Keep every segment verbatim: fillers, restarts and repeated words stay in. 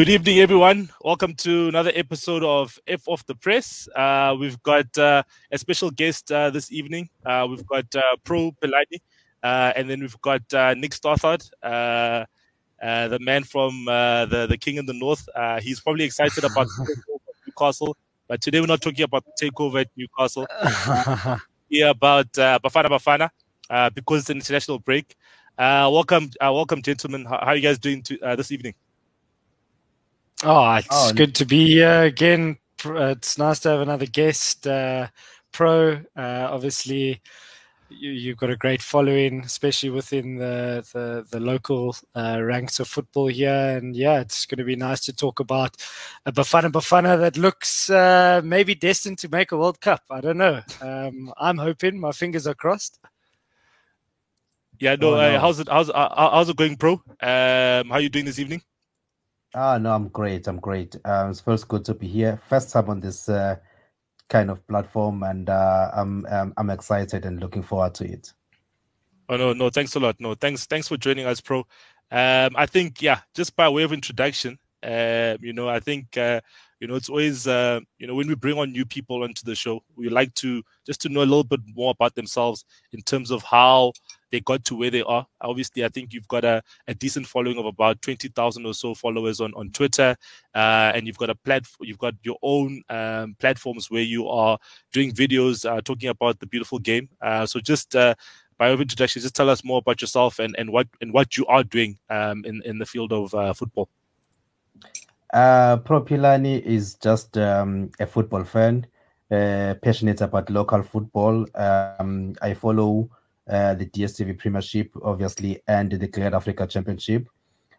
Good evening, everyone. Welcome to another episode of F Off the Press. Uh, we've got uh, a special guest uh, this evening. Uh, we've got uh, Pro Pelani, uh, and then we've got uh, Nick Stothard, uh, uh, the man from uh, the, the King in the North. Uh, he's probably excited about Newcastle, but today we're not talking about the takeover at Newcastle. We're about uh, Bafana Bafana uh, because it's an international break. Uh, welcome, uh, welcome, gentlemen. How, how are you guys doing to, uh, this evening? Oh, it's oh, good to be here again. It's nice to have another guest, uh, Pro. Uh, obviously, you, you've got a great following, especially within the the, the local uh, ranks of football here. And yeah, it's going to be nice to talk about a Bafana Bafana that looks uh, maybe destined to make a World Cup. I don't know. Um, I'm hoping. My fingers are crossed. Yeah, no. Oh, no. Uh, how's it? How's uh, how's it going, Pro? Um, how are you doing this evening? Ah, oh, no, I'm great. I'm great. Um, it's first good to be here. First time on this uh, kind of platform, and uh, I'm, I'm I'm excited and looking forward to it. Oh no, no, thanks a lot. No, thanks, thanks for joining us, Pro. Um, I think yeah, just by way of introduction, uh, you know, I think uh, you know it's always uh, you know when we bring on new people onto the show, we like to just to know a little bit more about themselves in terms of how they got to where they are. Obviously, I think you've got a, a decent following of about twenty thousand or so followers on, on Twitter. Uh, and you've got a platform, you've got your own um, platforms where you are doing videos, uh, talking about the beautiful game. Uh, so just uh, by way of introduction, just tell us more about yourself and, and what and what you are doing um, in, in the field of uh, football. Uh, Pro Pelani is just um, a football fan, uh, passionate about local football. Um, I follow Uh, the D S T V Premiership, obviously, and the GladAfrica Championship.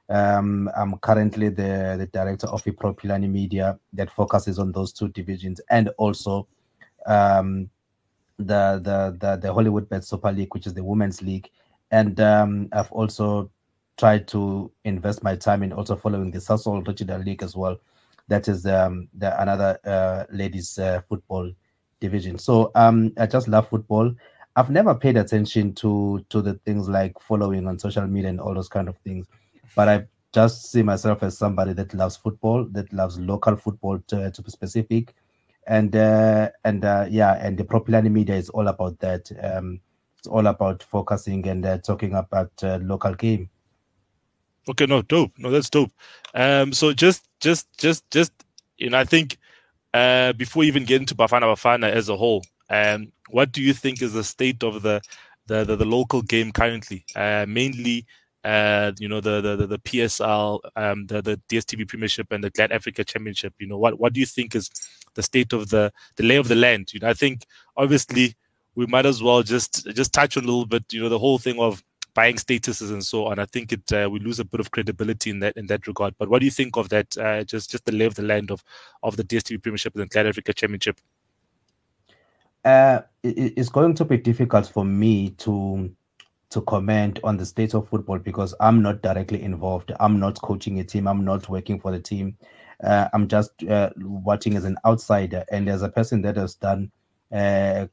Um, I'm currently the, the director of the Pro Pelani Media that focuses on those two divisions, and also um, the, the the the Hollywood Bet Super League, which is the Women's League. And um, I've also tried to invest my time in also following the Sasol Regional League as well. That is um, the another uh, ladies' uh, football division. So um, I just love football. I've never paid attention to to the things like following on social media and all those kind of things, but I just see myself as somebody that loves football, that loves local football to, to be specific, and uh, and uh, yeah, and the Pro Pelani Media is all about that. Um, it's all about focusing and uh, talking about uh, local game. Okay, no, dope. No, that's dope. Um, so just just just just you know, I think uh, before even getting to Bafana Bafana as a whole. Um, what do you think is the state of the the, the, the local game currently? Uh, mainly, uh, you know, the the, the P S L, um, the, the D S T V Premiership, and the GladAfrica Championship. You know, what, what do you think is the state of the, the lay of the land? You know, I think obviously we might as well just just touch on a little bit. You know, the whole thing of buying statuses and so on. I think it uh, we lose a bit of credibility in that in that regard. But what do you think of that? Uh, just just the lay of the land of of the D S T V Premiership and the GladAfrica Championship. Uh, it, it's going to be difficult for me to to comment on the state of football because I'm not directly involved. I'm not coaching a team. I'm not working for the team. Uh, I'm just uh, watching as an outsider. And as a person that has done uh,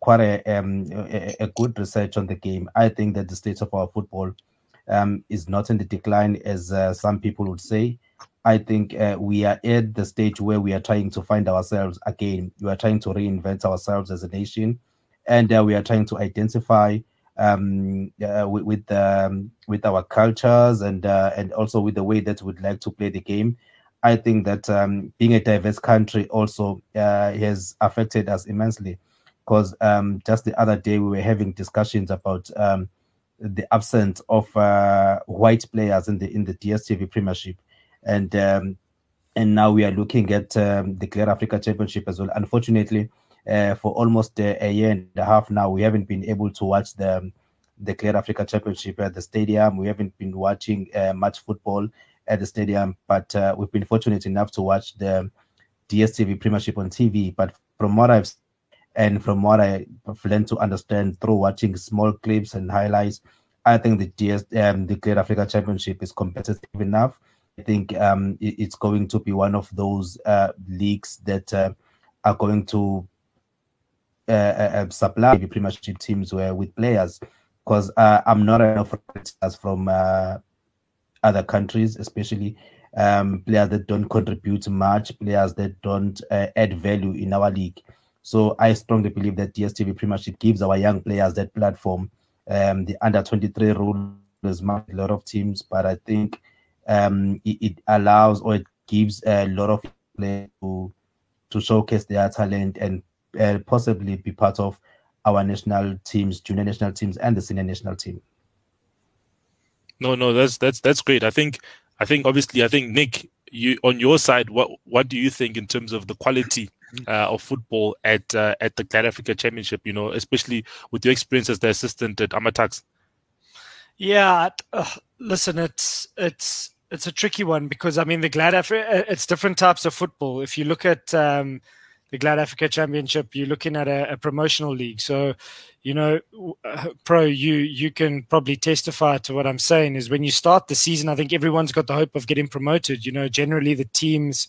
quite a, um, a, a good research on the game, I think that the state of our football um, is not in the decline, as uh, some people would say. I think uh, we are at the stage where we are trying to find ourselves again. We are trying to reinvent ourselves as a nation, and uh, we are trying to identify um, uh, with with, um, with our cultures and uh, and also with the way that we'd like to play the game. I think that um, being a diverse country also uh, has affected us immensely, because um, just the other day we were having discussions about um, the absence of uh, white players in the in the D S T V Premiership. And um, and now we are looking at um, the GladAfrica Championship as well. Unfortunately, uh, for almost uh, a year and a half now, we haven't been able to watch the the GladAfrica Championship at the stadium. We haven't been watching uh, much football at the stadium, but uh, we've been fortunate enough to watch the D S T V Premiership on T V. But from what I've and from what I've learned to understand through watching small clips and highlights, I think the D S um, the GladAfrica Championship is competitive enough. I think um, it's going to be one of those uh, leagues that uh, are going to uh, uh, supply the Premiership teams where, with players, because uh, I'm not enough from uh, other countries, especially um, players that don't contribute much, players that don't uh, add value in our league. So I strongly believe that D S T V Premiership gives our young players that platform. Um, the under twenty-three rule has marked a lot of teams, but I think um, it, it allows or it gives a lot of players to, to showcase their talent and uh, possibly be part of our national teams, junior national teams, and the senior national team. No, no, that's that's that's great. I think, I think obviously, I think Nick, you on your side, what what do you think in terms of the quality uh, of football at uh, at the GladAfrica Championship? You know, especially with your experience as the assistant at Amatax. Yeah, uh, listen, it's it's it's a tricky one because I mean the GladAfrica, it's different types of football. If you look at um, the GladAfrica Championship, you're looking at a, a promotional league. So, you know, uh, Pro, you you can probably testify to what I'm saying is when you start the season, I think everyone's got the hope of getting promoted. You know, generally the teams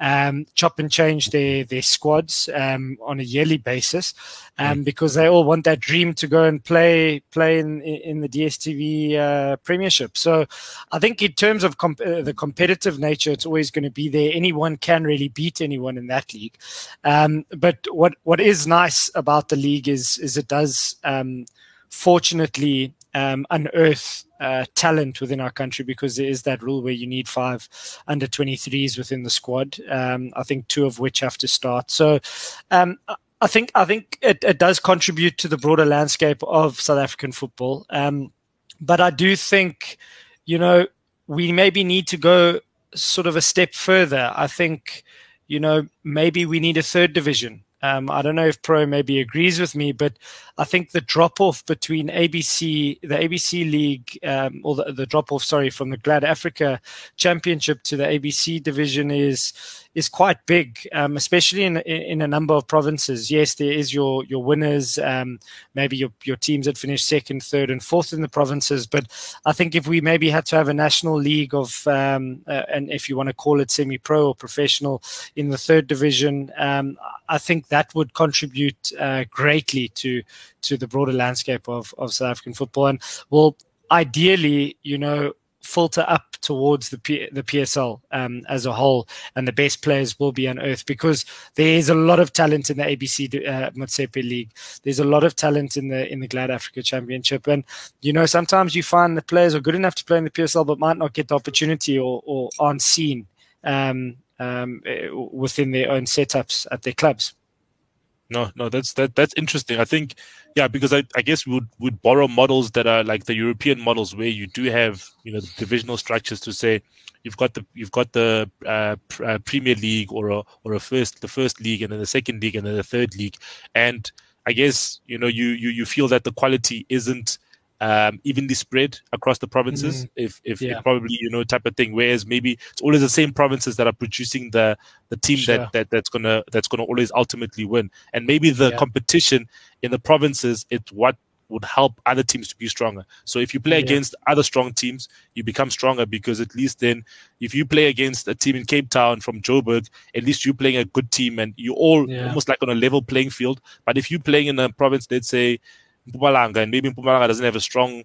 um, chop and change their, their squads um, on a yearly basis um, mm. because they all want that dream to go and play play in, in the D S T V uh, Premiership. So I think in terms of comp- uh, the competitive nature, it's always going to be there. Anyone can really beat anyone in that league. Um, but what, what is nice about the league is is it does um, fortunately um, unearth uh, talent within our country because there is that rule where you need five under twenty-threes within the squad. Um, I think two of which have to start. So um, I think I think it, it does contribute to the broader landscape of South African football. Um, but I do think, you know, we maybe need to go sort of a step further. I think. You know, maybe we need a third division. Um, I don't know if Pro maybe agrees with me, but I think the drop-off between A B C, the A B C League, um, or the, the drop-off, sorry, from the GladAfrica Championship to the A B C division is is quite big, um, especially in in a number of provinces. Yes, there is your your winners, um, maybe your your teams that finish second, third, and fourth in the provinces. But I think if we maybe had to have a national league of, um, uh, and if you want to call it semi-pro or professional in the third division, um, I think that would contribute uh, greatly to to the broader landscape of, of South African football and will ideally, you know, filter up towards the P- the P S L um, as a whole, and the best players will be unearthed because there is a lot of talent in the A B C uh, Motsepe League. There's a lot of talent in the in the GladAfrica Championship, and you know sometimes you find the players are good enough to play in the P S L but might not get the opportunity or, or aren't seen um, um, within their own setups at their clubs. No, no, that's that that's interesting. I think, yeah, because I, I guess we would, would borrow models that are like the European models where you do have, you know, divisional structures to say you've got the you've got the uh, uh, Premier League or a, or a first the first league and then the second league and then the third league, and I guess you know you you, you feel that the quality isn't um, evenly spread across the provinces. Mm-hmm. If if yeah. probably you know type of thing. Whereas maybe it's always the same provinces that are producing the. The team sure. that, that that's gonna that's gonna always ultimately win, and maybe the yeah. competition in the provinces is what would help other teams to be stronger. So if you play yeah. against other strong teams, you become stronger because at least then, if you play against a team in Cape Town from Joburg, at least you're playing a good team and you're all yeah. almost like on a level playing field. But if you're playing in a province, let's say Mpumalanga, and maybe Mpumalanga doesn't have a strong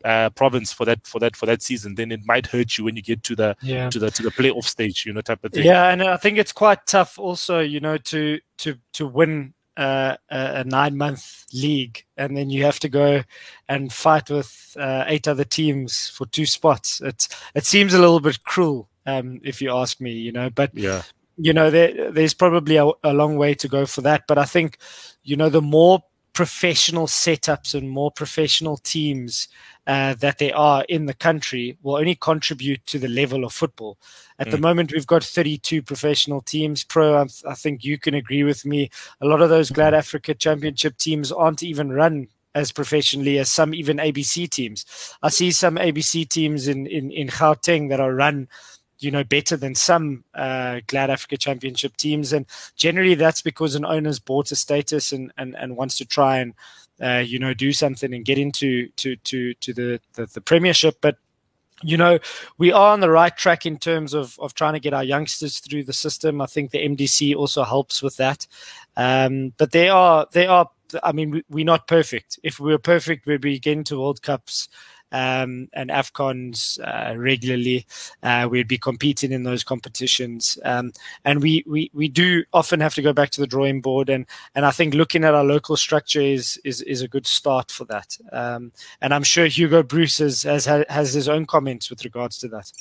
Uh, province for that for that for that season, then it might hurt you when you get to the yeah. to the to the playoff stage, you know, type of thing. Yeah, and I think it's quite tough, also, you know, to to to win uh, a nine month league, and then you have to go and fight with uh, eight other teams for two spots. It it seems a little bit cruel, um, if you ask me, you know. But yeah. you know, there there's probably a, a long way to go for that. But I think, you know, the more professional setups and more professional teams uh, that there are in the country will only contribute to the level of football. At mm. the moment, we've got thirty-two professional teams. Pro, I, I think you can agree with me. A lot of those GladAfrica Championship teams aren't even run as professionally as some even A B C teams. I see some A B C teams in, in, in Gauteng that are run you know, better than some uh, GladAfrica Championship teams. And generally that's because an owner's bought a status and, and, and wants to try and, uh, you know, do something and get into to to, to the, the, the Premiership. But, you know, we are on the right track in terms of, of trying to get our youngsters through the system. I think the M D C also helps with that. Um, but they are, they are, I mean, we, we're not perfect. If we were perfect, we'd be getting to World Cups um, and AFCONs uh, regularly. Uh, we'd be competing in those competitions. Um, and we, we, we do often have to go back to the drawing board. And, and I think looking at our local structure is is, is a good start for that. Um, and I'm sure Hugo Broos has, has, has his own comments with regards to that.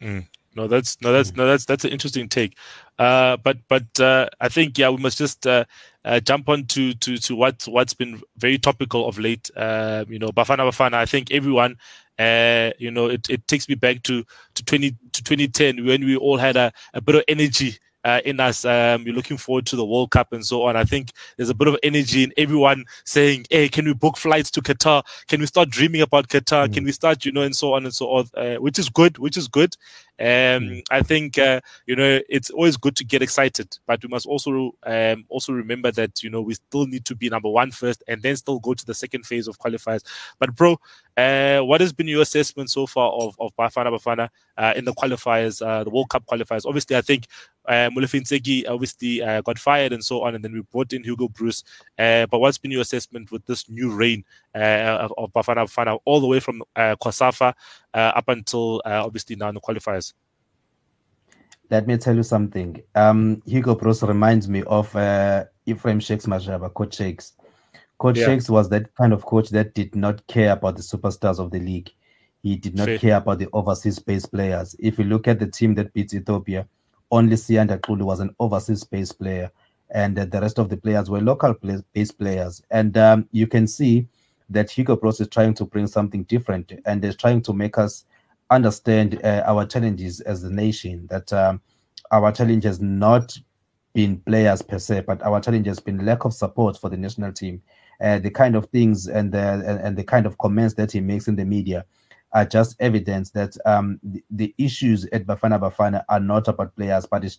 Mm. No, that's no, that's no, that's that's an interesting take, uh, but but uh, I think yeah, we must just uh, uh, jump on to to to what what's been very topical of late. Uh, you know, Bafana Bafana. I think everyone, uh, you know, it, it takes me back to to twenty to twenty ten when we all had a, a bit of energy uh, in us. Um, we're looking forward to the World Cup and so on. I think there's a bit of energy in everyone saying, "Hey, can we book flights to Qatar? Can we start dreaming about Qatar? Mm-hmm. Can we start, you know, and so on and so on?" Uh, which is good. Which is good. Um, mm. I think uh, you know it's always good to get excited, but we must also um, also remember that you know we still need to be number one first, and then still go to the second phase of qualifiers. But bro, uh, what has been your assessment so far of of Bafana Bafana uh, in the qualifiers, uh, the World Cup qualifiers? Obviously, I think uh, Molefe obviously uh, got fired and so on, and then we brought in Hugo Broos. Uh, but what's been your assessment with this new reign uh, of Bafana Bafana, all the way from uh, COSAFA uh, up until uh, obviously now in the qualifiers? Let me tell you something. Um, Hugo Broos reminds me of uh, Ephraim Shakes Mashaba, Coach Shakes. Coach yeah. Shakes was that kind of coach that did not care about the superstars of the league. He did not Fair. care about the overseas-based players. If you look at the team that beats Ethiopia, only Siyanda Xulu was an overseas-based player, and uh, the rest of the players were local-based players. And um, you can see that Hugo Broos is trying to bring something different, and is trying to make us understand uh, our challenges as a nation, that um, our challenge has not been players per se, but our challenge has been lack of support for the national team. Uh, the kind of things and the, and the kind of comments that he makes in the media are just evidence that um, the, the issues at Bafana Bafana are not about players, but it's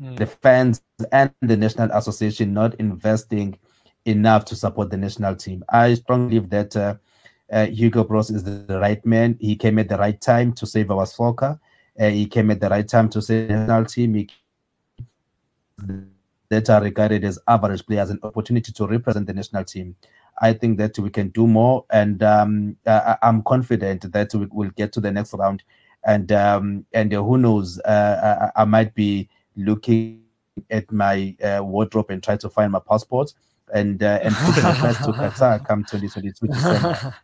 mm. the fans and the National Association not investing enough to support the national team. I strongly believe that uh, Uh, Hugo Broos is the right man. He came at the right time to save our soccer. Uh, he came at the right time to save the national team. He, that are regarded as average players, an opportunity to represent the national team. I think that we can do more, and um, I, I'm confident that we will get to the next round. And um, and uh, who knows? Uh, I, I might be looking at my uh, wardrobe and try to find my passport and uh, and put my flights to Qatar come twenty twenty-two December.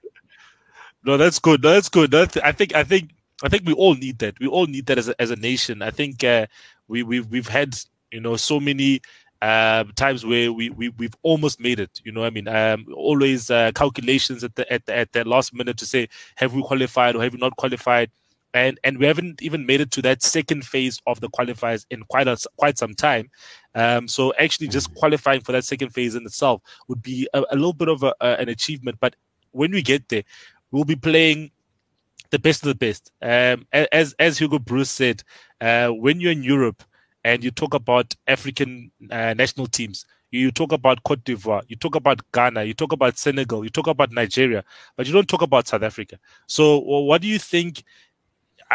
No, that's good. No, that's good. That's, I think. I think. I think we all need that. We all need that as a, as a nation. I think uh, we we've we've had you know so many uh, times where we we we've almost made it. You know, I mean, um, always uh, calculations at the at the, at the last minute to say have we qualified or have we not qualified. And and we haven't even made it to that second phase of the qualifiers in quite a, quite some time. Um, so actually, just qualifying for that second phase in itself would be a, a little bit of a, a, an achievement. But when we get there, we'll be playing the best of the best. Um, as as Hugo Broos said, uh, when you're in Europe and you talk about African uh, national teams, you talk about Côte d'Ivoire, you talk about Ghana, you talk about Senegal, you talk about Nigeria, but you don't talk about South Africa. So well, what do you think?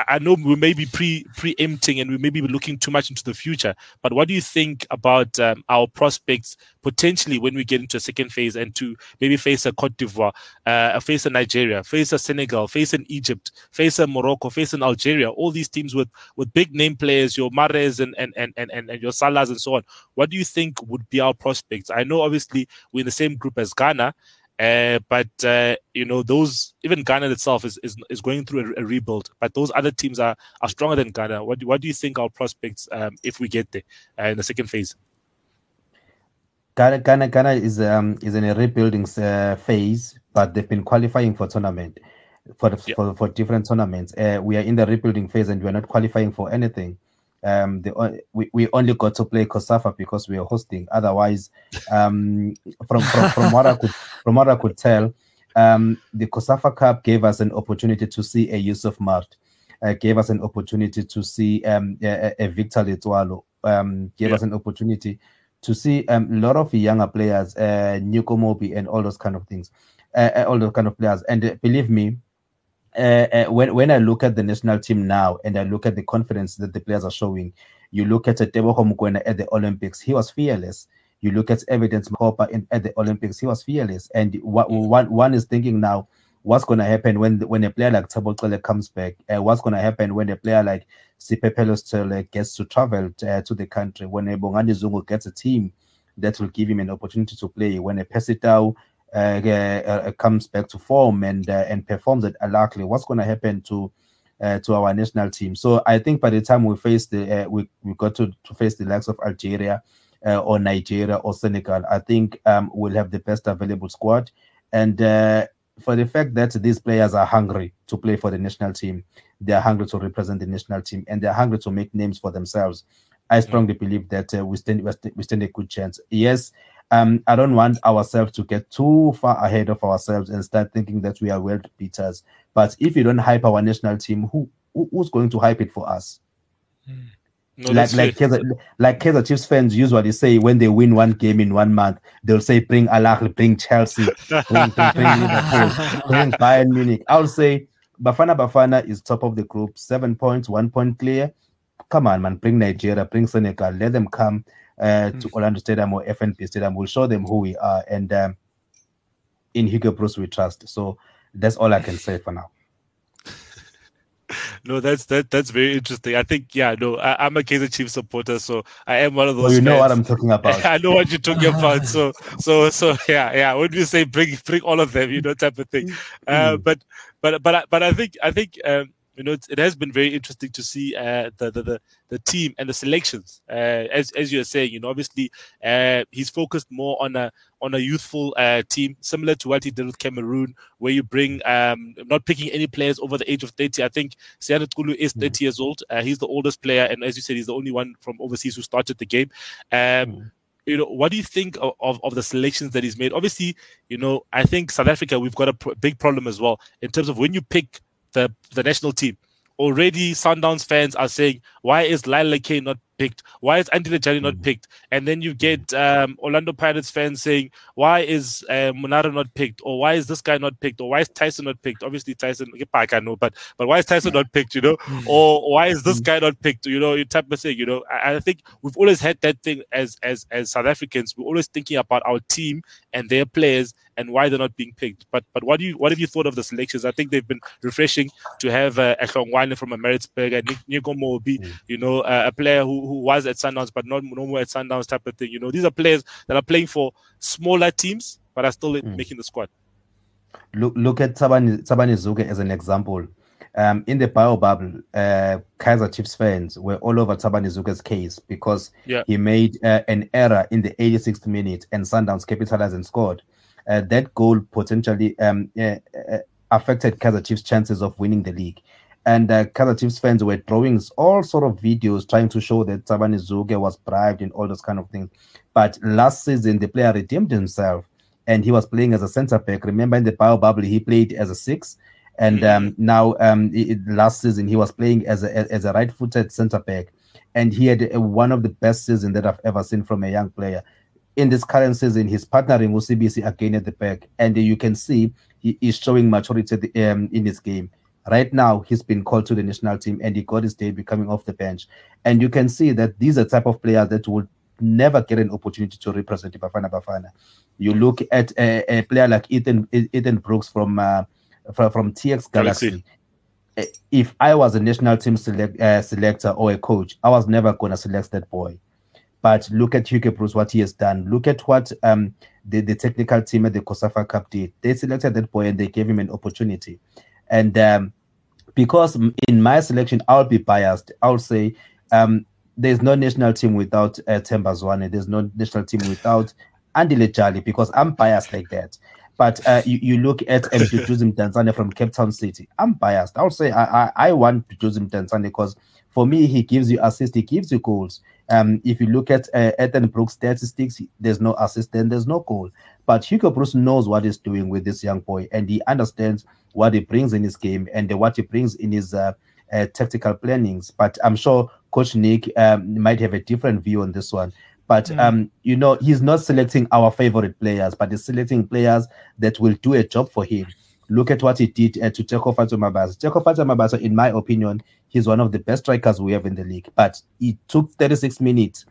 I know we may be pre preempting and we may be looking too much into the future, but what do you think about um, our prospects potentially when we get into a second phase and to maybe face a Côte d'Ivoire, uh, face a Nigeria, face a Senegal, face an Egypt, face a Morocco, face an Algeria, all these teams with, with big name players, your Mahrez and, and, and, and, and your Salahs and so on. What do you think would be our prospects? I know obviously we're in the same group as Ghana, Uh, but uh, you know those even Ghana itself is is, is going through a, a rebuild. But those other teams are, are stronger than Ghana. What do, what do you think our prospects um, if we get there uh, in the second phase? Ghana Ghana Ghana is um is in a rebuilding uh, phase, but they've been qualifying for tournament for the, yeah. for, for different tournaments. Uh, we are in the rebuilding phase and we are not qualifying for anything. Um, the, we, we only got to play COSAFA because we are hosting. Otherwise, um, from, from, from, what I could, from what I could tell, um, the COSAFA Cup gave us an opportunity to see a Yusuf Mart, uh, gave us an opportunity to see um, a, a Victor Letsoalo, um, gave yeah. us an opportunity to see um, a lot of younger players, uh, Nuko Mobi and all those kind of things, uh, all those kind of players. And uh, believe me, Uh, uh, when when I look at the national team now and I look at the confidence that the players are showing, you look at Teboho Mokoena at the Olympics, he was fearless. You look at Evidence Mahopa at the Olympics, he was fearless. And what, one, one is thinking now, what's going to happen when when a player like Thabo Cele comes back? Uh, what's going to happen when a player like Sipepelo Cele gets to travel uh, to the country? When a Bongani Zungu gets a team that will give him an opportunity to play? When a Pesitao uh, uh, comes back to form and uh, and performs at Alakli, what's going to happen to uh, to our national team? So I think by the time we face the uh, we we got to, to face the likes of Algeria, Uh, or Nigeria or Senegal, I think um, we'll have the best available squad. And uh, for the fact that these players are hungry to play for the national team, they are hungry to represent the national team, and they are hungry to make names for themselves, I strongly believe that uh, we stand we stand a good chance. Yes, um, I don't want ourselves to get too far ahead of ourselves and start thinking that we are world beaters. But if you don't hype our national team, who, who who's going to hype it for us? Mm. No, like like Kaizer, like Kaizer Chiefs fans usually say when they win one game in one month, they'll say bring Al-Ahly, bring Chelsea, bring, bring, bring Liverpool, bring Bayern Munich. I'll say Bafana Bafana is top of the group, seven points, one point clear. Come on, man, bring Nigeria, bring Senegal, let them come uh, to mm. Orlando Stadium or F N P Stadium. We'll show them who we are, and um, in Hugo Broos we trust. So that's all I can say for now. No, that's that that's very interesting. I think, yeah, no, I, I'm a Kaizer Chiefs supporter, so I am one of those. Oh, you know fans. What I'm talking about. I know what you're talking about. So, so, so, yeah, yeah. When you say bring, bring all of them, you know, type of thing. Uh, but, but, but, but I think, I think, um, you know, it, it has been very interesting to see uh, the, the the the team and the selections. Uh, as as you are saying, you know, obviously, uh, he's focused more on a on a youthful uh, team, similar to what he did with Cameroon, where you bring um, not picking any players over the age of thirty. I think Siyanda Xulu is thirty mm. years old. Uh, he's the oldest player, and as you said, he's the only one from overseas who started the game. Um, mm. You know, what do you think of, of, of the selections that he's made? Obviously, you know, I think South Africa, we've got a pr- big problem as well in terms of when you pick The, the national team. Already Sundowns fans are saying, why is Lila K not picked? Why is Andile Jali not picked? And then you get um, Orlando Pirates fans saying, why is uh, Munara not picked? Or why is this guy not picked? Or why is Tyson not picked? Obviously Tyson, I can't know, but but why is Tyson not picked, you know? Or why is this guy not picked? You know, you type of thing, you know. I, I think we've always had that thing as, as, as South Africans. We're always thinking about our team and their players and why they're not being picked. But but what do you what have you thought of the selections? I think they've been refreshing to have uh, a Ephraim from Maritzburg, Nuko Mobi, mm. you know, uh, a player who, who was at Sundowns but not no more at Sundowns type of thing. You know, these are players that are playing for smaller teams but are still mm. making the squad. Look look at Tabani Zuke as an example. Um, in the bio bubble, uh, Kaizer Chiefs fans were all over Tabani Zuke's case because yeah. he made uh, an error in the eighty-sixth minute and Sundowns capitalized and scored. Uh, that goal potentially um, uh, uh, affected Kaizer Chiefs' chances of winning the league. And uh, Kaizer Chiefs fans were drawing all sort of videos trying to show that Tabani Zuke was bribed and all those kind of things. But last season, the player redeemed himself and he was playing as a centre-back. Remember in the bio bubble, he played as a six. And um, now um, it, last season, he was playing as a, as a right-footed centre-back. And he had a, one of the best seasons that I've ever seen from a young player. In this current season, he's partnering with C B C again at the back. And uh, you can see he is showing maturity the, um, in his game. Right now, he's been called to the national team and he got his debut coming off the bench. And you can see that these are the type of players that would never get an opportunity to represent Bafana Bafana. You look at a, a player like Ethan Ethan Brooks from uh, from, from T X Galaxy. If I was a national team select, uh, selector or a coach, I was never going to select that boy. But look at Hugo Broos, what he has done. Look at what um, the, the technical team at the COSAFA Cup did. They selected that boy and they gave him an opportunity. And um, because in my selection, I'll be biased. I'll say um, there's no national team without uh, Temba Zwane. There's no national team without Andile Jali because I'm biased like that. But uh, you, you look at Mduduzi Mdantsane from Cape Town City. I'm biased. I'll say I, I, I want Mduduzi Mdantsane because for me, he gives you assists, he gives you goals. Um, if you look at uh, Ethan Brooks' statistics, there's no assist and there's no goal. But Hugo Broos knows what he's doing with this young boy, and he understands what he brings in his game and what he brings in his uh, uh, tactical plannings. But I'm sure Coach Nick um, might have a different view on this one. But, yeah. um, you know, he's not selecting our favorite players, but he's selecting players that will do a job for him. Look at what he did uh, to Tshegofatso Mabasa. Tshegofatso Mabasa, in my opinion, he's one of the best strikers we have in the league. But it took thirty-six minutes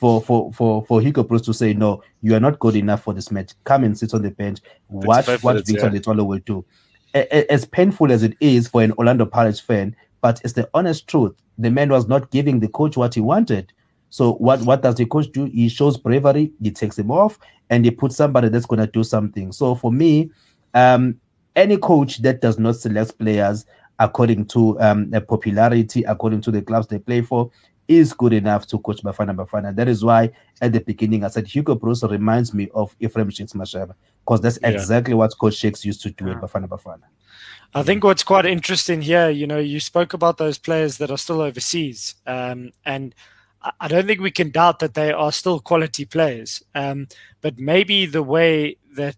for for for for Hugo Broos to say, no, you are not good enough for this match. Come and sit on the bench. Watch what Victor Letsoalo will do. as painful as it is for an Orlando Pirates fan, but it's the honest truth. The man was not giving the coach what he wanted. So what, what does the coach do? He shows bravery, he takes him off, and he puts somebody that's going to do something. So for me, um, any coach that does not select players according to um, their popularity, according to the clubs they play for, is good enough to coach Bafana Bafana. That is why at the beginning I said Hugo Broos reminds me of Ephraim Shakes Mashaba, because that's yeah. exactly what Coach Shakes used to do yeah. at Bafana Bafana. I think what's quite interesting here, you know, you spoke about those players that are still overseas, um, and I don't think we can doubt that they are still quality players. Um, but maybe the way that,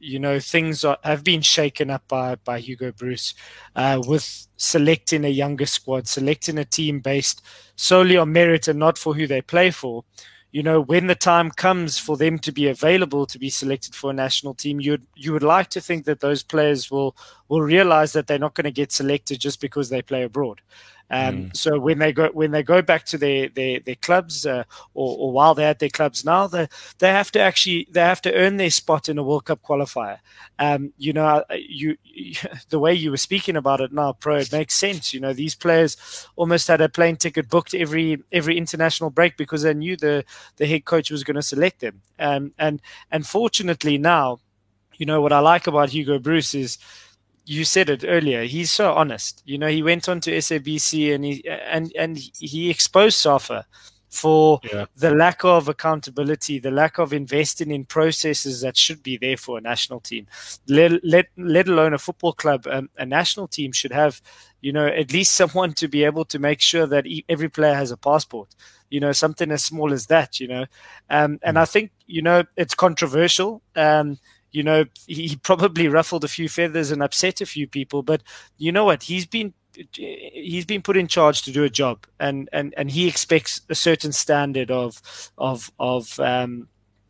you know, things are, have been shaken up by, by Hugo Broos uh, with selecting a younger squad, selecting a team based solely on merit and not for who they play for. You know, when the time comes for them to be available to be selected for a national team, you'd, you would like to think that those players will, will realize that they're not going to get selected just because they play abroad. Um, mm. So when they go when they go back to their their, their clubs, uh, or, or while they're at their clubs now, they they have to actually they have to earn their spot in a World Cup qualifier. Um, you know, you, you the way you were speaking about it now, Pro, it makes sense. You know, these players almost had a plane ticket booked every every international break because they knew the the head coach was going to select them. Um, and and fortunately now, you know what I like about Hugo Broos is, you said it earlier, he's so honest. You know, he went on to S A B C and he and and he exposed SAFA for yeah. the lack of accountability, the lack of investing in processes that should be there for a national team. Let let, let alone a football club, um, a national team should have, you know, at least someone to be able to make sure that every player has a passport. You know, something as small as that. You know, um, and I think, you know, it's controversial. Um, You know, he probably ruffled a few feathers and upset a few people, but you know what? He's been he's been put in charge to do a job, and and, and he expects a certain standard of of of um,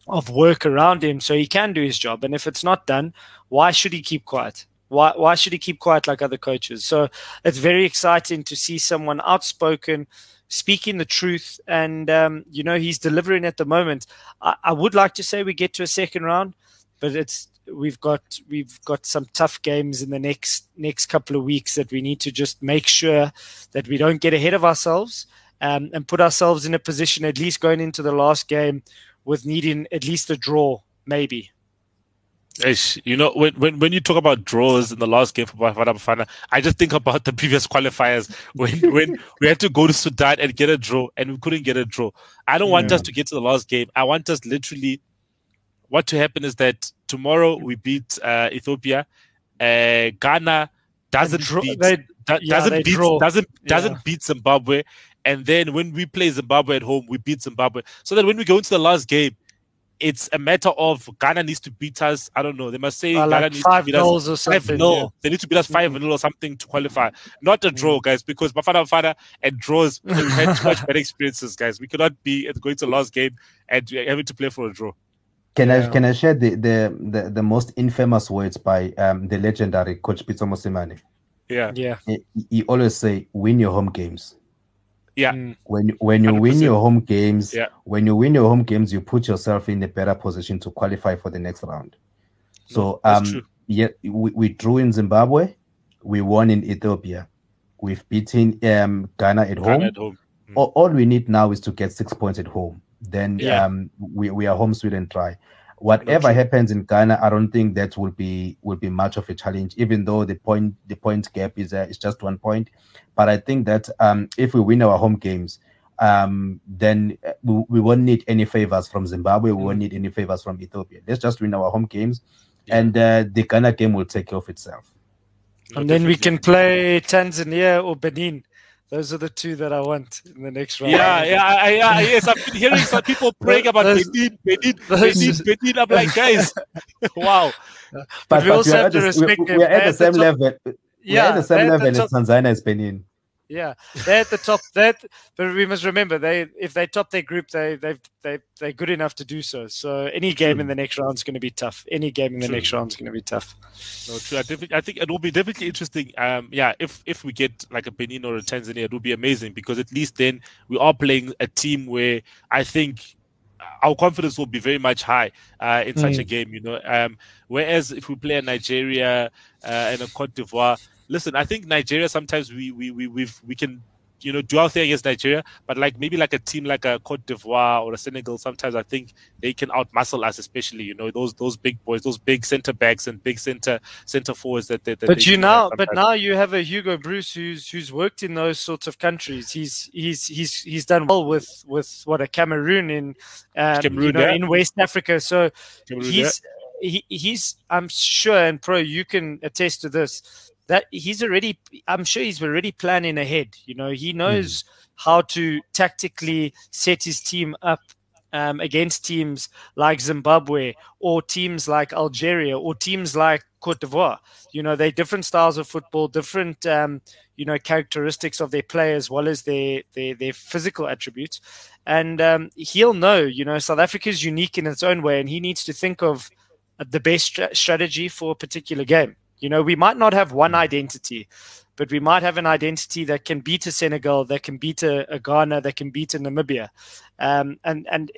of work around him, so he can do his job. And if it's not done, why should he keep quiet? Why why should he keep quiet like other coaches? So it's very exciting to see someone outspoken, speaking the truth, and um, you know, he's delivering at the moment. I, I would like to say we get to a second round. But it's we've got we've got some tough games in the next next couple of weeks that we need to just make sure that we don't get ahead of ourselves, um, and put ourselves in a position at least going into the last game with needing at least a draw, maybe. Ish. You know, when, when when you talk about draws in the last game for Bafana Bafana, I just think about the previous qualifiers when when we had to go to Sudan and get a draw and we couldn't get a draw. I don't want yeah. us to get to the last game. I want us literally. What to happen is that tomorrow we beat uh, Ethiopia, uh, Ghana doesn't draw, beat they, do, yeah, doesn't beat draw. doesn't doesn't yeah. beat Zimbabwe, and then when we play Zimbabwe at home, we beat Zimbabwe. So that when we go into the last game, it's a matter of Ghana needs to beat us. I don't know. They must say uh, Ghana like needs to beat us or something. No, yeah. they need to beat us five mm-hmm. nil or something to qualify. Not a draw, guys, because Bafana Bafana and draws we've had too much bad experiences, guys. We cannot be going to the last game and having to play for a draw. Can yeah. I can I share the, the, the, the most infamous words by um, the legendary Coach Pitso Mosimane? Yeah, yeah. He, he always say, "Win your home games." Yeah. When when you one hundred percent win your home games, yeah. when you win your home games, you put yourself in a better position to qualify for the next round. So um, That's true. yeah, we, we drew in Zimbabwe, we won in Ethiopia, we've beaten um, Ghana at Ghana home. At home. Mm. All, all we need now is to get six points at home. Then yeah. um, we we are home sweet and dry. Whatever happens in Ghana, I don't think that will be will be much of a challenge. Even though the point the point gap is uh, is just one point, but I think that um, if we win our home games, um, then we, we won't need any favors from Zimbabwe. We won't need any favors from Ethiopia. Let's just win our home games, yeah. and uh, the Ghana game will take care of itself. And then we can play Tanzania or Benin. Those are the two that I want in the next round. Yeah, yeah, yeah, yes. I've been hearing some people praying about Benin, Benin, Benin, Benin. I'm like, guys, wow. But, but we but also have to respect them. We're at the same level. We're at the same level as Tanzania as Benin. Yeah, they're at the top. That, but we must remember, they if they top their group, they they've they they're good enough to do so. So any game true. in the next round is going to be tough. Any game in the true. next round is going to be tough. No, true. I, defi- I think it will be definitely interesting. Um, yeah, if if we get like a Benin or a Tanzania, it will be amazing because at least then we are playing a team where I think our confidence will be very much high uh, in such mm. a game, you know. Um, whereas if we play in Nigeria uh, and in Côte d'Ivoire, listen, I think Nigeria sometimes we we we we've, we can, you know, do our thing against Nigeria, but like maybe like a team like a Côte d'Ivoire or a Senegal, sometimes I think they can outmuscle us, especially, you know, those those big boys, those big centre backs and big centre centre forwards that. that, that but they you now, but now you have a Hugo Broos who's who's worked in those sorts of countries. He's he's he's he's done well with with what a Cameroon in um, Cameroon, you know, yeah. in West Africa. So Cameroon, he's yeah. he, he's I'm sure, and Pro, you can attest to this, that he's already, I'm sure he's already planning ahead. You know, he knows mm. how to tactically set his team up um, against teams like Zimbabwe or teams like Algeria or teams like Côte d'Ivoire. You know, they're different styles of football, different, um, you know, characteristics of their play as well as their, their, their physical attributes. And um, he'll know, you know, South Africa is unique in its own way, and he needs to think of the best strategy for a particular game. You know, we might not have one identity, but we might have an identity that can beat a Senegal, that can beat a, a Ghana, that can beat a Namibia. Um, and and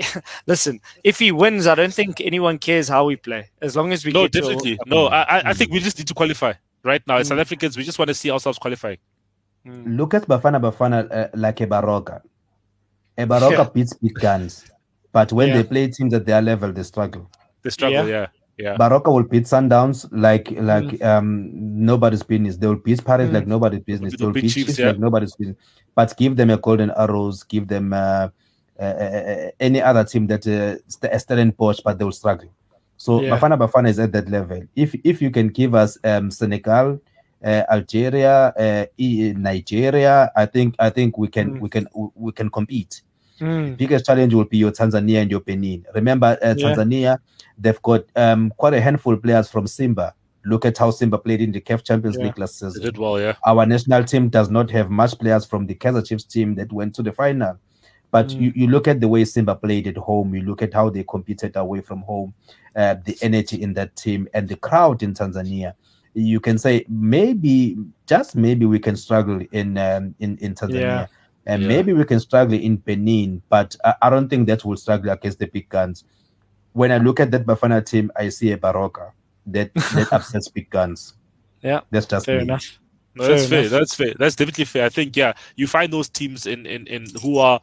listen, if he wins, I don't think anyone cares how we play, as long as we no, get definitely. to... No, definitely. No, I think we just need to qualify right now. As mm. South Africans, we just want to see ourselves qualifying. Mm. Look at Bafana Bafana uh, like a Baroka. A Baroka yeah. beats big guns, but when yeah. they play teams at their level, they struggle. They struggle, yeah. yeah. Yeah. Baroka will beat Sundowns like like mm. um nobody's business. They will beat Paris mm. like nobody's business. They will beat Chiefs yeah. like nobody's business. But give them a golden arrows. Give them uh, uh, uh, any other team that uh, st- a starting poach, but they will struggle. So yeah. Bafana Bafana is at that level. If if you can give us um, Senegal, uh, Algeria, uh, Nigeria, I think I think we can mm. we can we can compete. Mm. Biggest challenge will be your Tanzania and your Benin. Remember, uh, Tanzania, yeah. they've got um, quite a handful of players from Simba. Look at how Simba played in the C A F Champions yeah. League last season. They did well, yeah. Our national team does not have much players from the Kaizer Chiefs team that went to the final. But mm. you, you look at the way Simba played at home. You look at how they competed away from home, uh, the energy in that team and the crowd in Tanzania. You can say maybe, just maybe, we can struggle in um, in, in Tanzania. Yeah. And yeah. maybe we can struggle in Benin, but I, I don't think that will struggle against the big guns. When I look at that Bafana team, I see a Baroka that, that upsets big guns. Yeah, that's just fair me. enough. No, fair that's enough. fair. That's fair. That's definitely fair. I think yeah, you find those teams in in, in who are,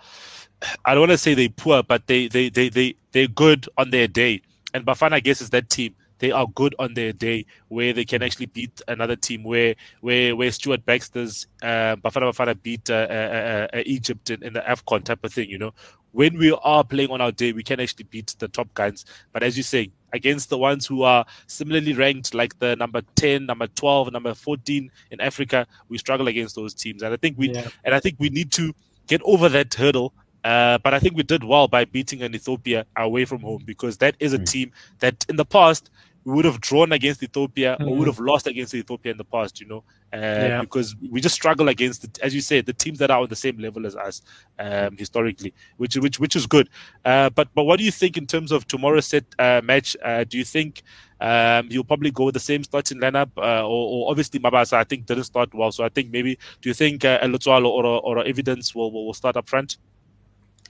I don't want to say they're poor, but they they they they they're good on their day. And Bafana, I guess, is that team. They are good on their day, where they can actually beat another team. Where where where Stuart Baxter's uh, Bafana Bafana beat uh, uh, uh, Egypt in, in the AFCON type of thing, you know. When we are playing on our day, we can actually beat the top guns. But as you say, against the ones who are similarly ranked, like the number ten, number twelve, number fourteen in Africa, we struggle against those teams. And I think we yeah. and I think we need to get over that hurdle. Uh, but I think we did well by beating an Ethiopia away from home, because that is a mm. team that in the past we would have drawn against Ethiopia mm. or would have lost against Ethiopia in the past, you know, uh, yeah. because we just struggle against, the, as you said, the teams that are on the same level as us um, historically, which which which is good. Uh, but but what do you think in terms of tomorrow's set uh, match? Uh, do you think um, you'll probably go with the same starting lineup, uh, or, or obviously Mabasa I think didn't start well, so I think maybe do you think uh, Letsoalo or or Evidence will, will will start up front?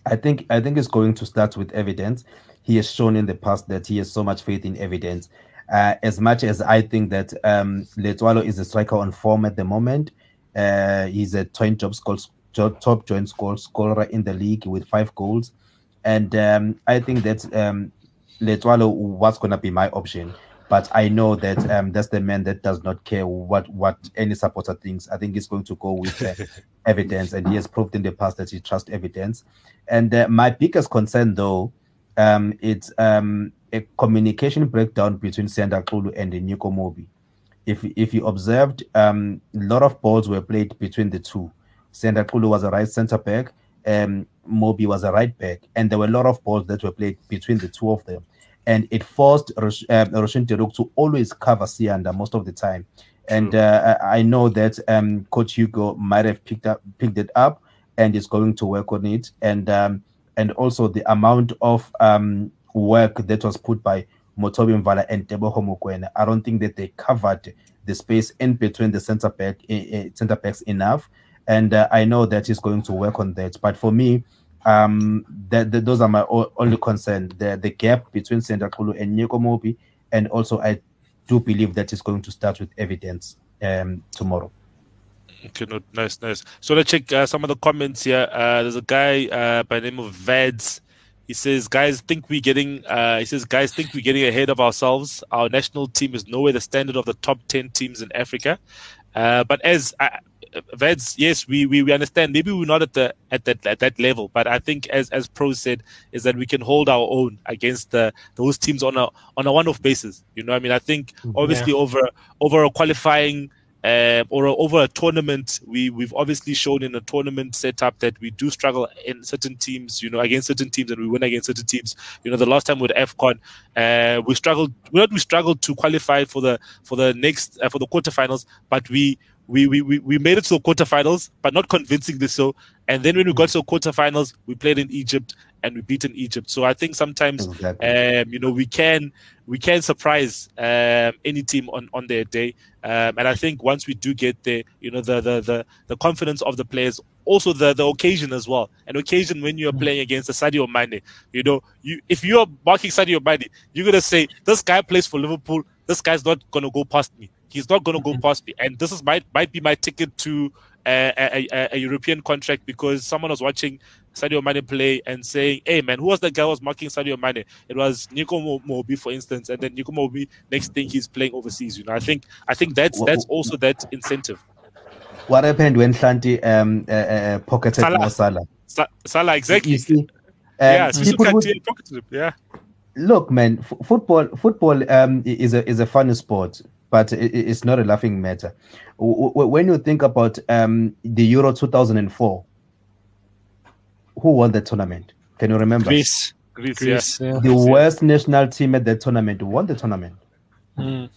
I think I think it's going to start with Evidence. He has shown in the past that he has so much faith in Evidence. Uh, as much as I think that um, Letsoalo is a striker on form at the moment, uh, he's a joint top, score, top joint score, scorer in the league with five goals. And um, I think that um, Letsoalo was going to be my option. But I know that um, that's the man that does not care what, what any supporter thinks. I think he's going to go with uh, Evidence, and he has proved in the past that he trusts Evidence. And uh, my biggest concern, though, um, it's um, a communication breakdown between Siyanda Xulu and Nuko Mobi. If if you observed, um, a lot of balls were played between the two. Siyanda Xulu was a right centre back, um, Mobi was a right back, and there were a lot of balls that were played between the two of them. And it forced Rosh- uh, Roshan Teruk to always cover Siyanda most of the time. And uh, I know that um, Coach Hugo might have picked up, picked it up, and is going to work on it. And um, and also the amount of um, work that was put by Mothobi Mvala and Teboho Mokoena, I don't think that they covered the space in between the centre back uh, centre backs enough. And uh, I know that he's going to work on that. But for me, Um, the, the, those are my only concern. The the gap between Siyanda Xulu and Nuko Mobi, and also I do believe that is going to start with evidence um, tomorrow. Okay, no, nice, nice. So let's check uh, some of the comments here. Uh, there's a guy uh, by the name of Vads. He says, "Guys, think we're getting." Uh, he says, "Guys, think we're getting ahead of ourselves. Our national team is nowhere the standard of the top ten teams in Africa." Uh, but as uh, Vads, yes, we, we we understand. Maybe we're not at the at that at that level, but I think as as Pro said, is that we can hold our own against the, those teams on a on a one-off basis. You know, what I mean, I think obviously yeah. over over a qualifying. Uh, or over a tournament, we, we've obviously shown in a tournament setup that we do struggle in certain teams, you know, against certain teams, and we win against certain teams. You know, the last time with AFCON, uh, we struggled. Not we struggled to qualify for the for the next uh, for the quarterfinals, but we we, we we we made it to the quarterfinals, but not convincingly so. And then when we got to the quarterfinals, we played in Egypt and we beaten Egypt. So I think sometimes, exactly. um, you know, we can we can surprise um, any team on, on their day. Um, and I think once we do get there, you know, the the the, the confidence of the players, also the, the occasion as well. An occasion when you are playing against a Sadio Mane, you know, you if you are marking Sadio Mane, you're gonna say this guy plays for Liverpool. This guy's not gonna go past me. He's not gonna go past me. And this is might might be my ticket to. A, a, a European contract, because someone was watching Sadio Mane play and saying, "Hey man, who was the guy who was marking Sadio Mane? It was Nuko Mobi, for instance." And then Nuko Mobi, next thing he's playing overseas. You know, I think I think that's that's also that incentive. What happened when Shanti um, uh, uh, pocketed Salah? Salah. Sa- Salah, exactly. You see, um, yeah, would... pocketed him. Yeah. Look, man, f- football football um, is a is a funny sport. But it's not a laughing matter. When you think about um, the Euro two thousand four, who won the tournament? Can you remember? Greece. Greece, Greece yeah. The yeah. worst national team at the tournament won the tournament. Mm.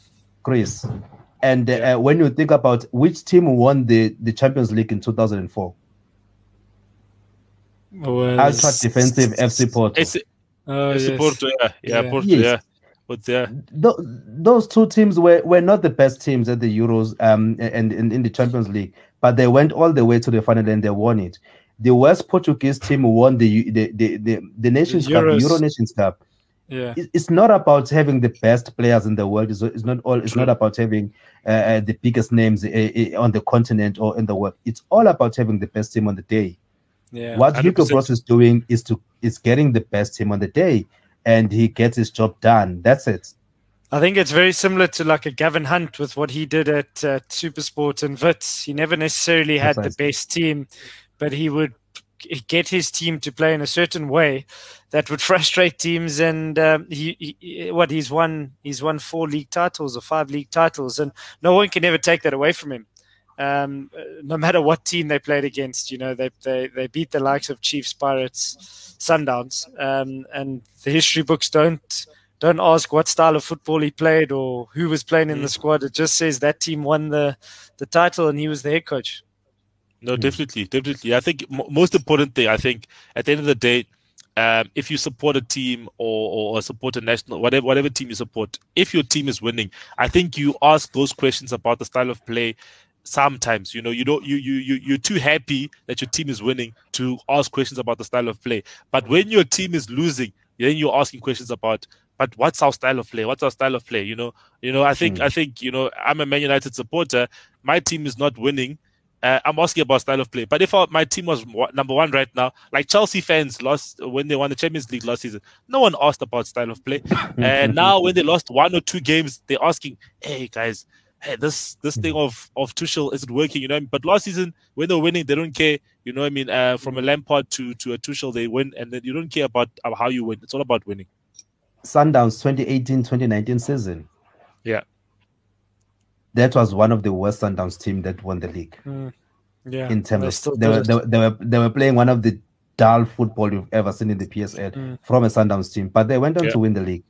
Greece. And yeah. uh, when you think about which team won the, the Champions League in two thousand four? Well, Ultra defensive F C Porto. Oh, F C yes. Porto, yeah. Yeah, yeah. Porto, yes. yeah. But yeah, Th- those two teams were, were not the best teams at the Euros um, and in the Champions League, but they went all the way to the final and they won it. The West Portuguese team won the the the, the, the Nations the Cup, the Euro Nations Cup. Yeah, it, it's not about having the best players in the world. It's, it's not all. It's True. not about having uh, the biggest names uh, on the continent or in the world. It's all about having the best team on the day. Yeah, what one hundred percent Hugo Broos is doing is to is getting the best team on the day. And he gets his job done. That's it. I think it's very similar to like a Gavin Hunt with what he did at uh, SuperSport and Wits. He never necessarily had Precisely. the best team, but he would get his team to play in a certain way that would frustrate teams. And um, he, he, what he's won, he's won four league titles or five league titles, and no one can ever take that away from him. Um, no matter what team they played against, you know, they they, they beat the likes of Chiefs, Pirates, Sundowns, um, and the history books don't don't ask what style of football he played or who was playing in the squad. It just says that team won the, the title and he was the head coach. No, definitely, definitely. I think m- most important thing, I think at the end of the day, Um, if you support a team or, or support a national, whatever whatever team you support, if your team is winning, I think you ask those questions about the style of play. Sometimes, you know, you don't, you you you you're too happy that your team is winning to ask questions about the style of play. But when your team is losing, then you're asking questions about, but what's our style of play? What's our style of play? You know, you know. I think mm. I think you know. I'm a Man United supporter. My team is not winning. Uh, I'm asking about style of play. But if our, my team was number one right now, like Chelsea fans lost when they won the Champions League last season, no one asked about style of play. And now when they lost one or two games, they're asking, hey, guys, hey, this this thing of, of Tuchel isn't working, you know what I mean? But last season, when they're winning, they don't care, you know what I mean? Uh, from a Lampard to, to a Tuchel, they win, and then you don't care about how you win. It's all about winning. Sundowns twenty eighteen twenty nineteen season. Yeah. That was one of the worst Sundowns team that won the league. Mm, yeah, in terms of they were, they, they were they were playing one of the dull football you've ever seen in the P S L mm. from a Sundowns team, but they went on yeah. to win the league.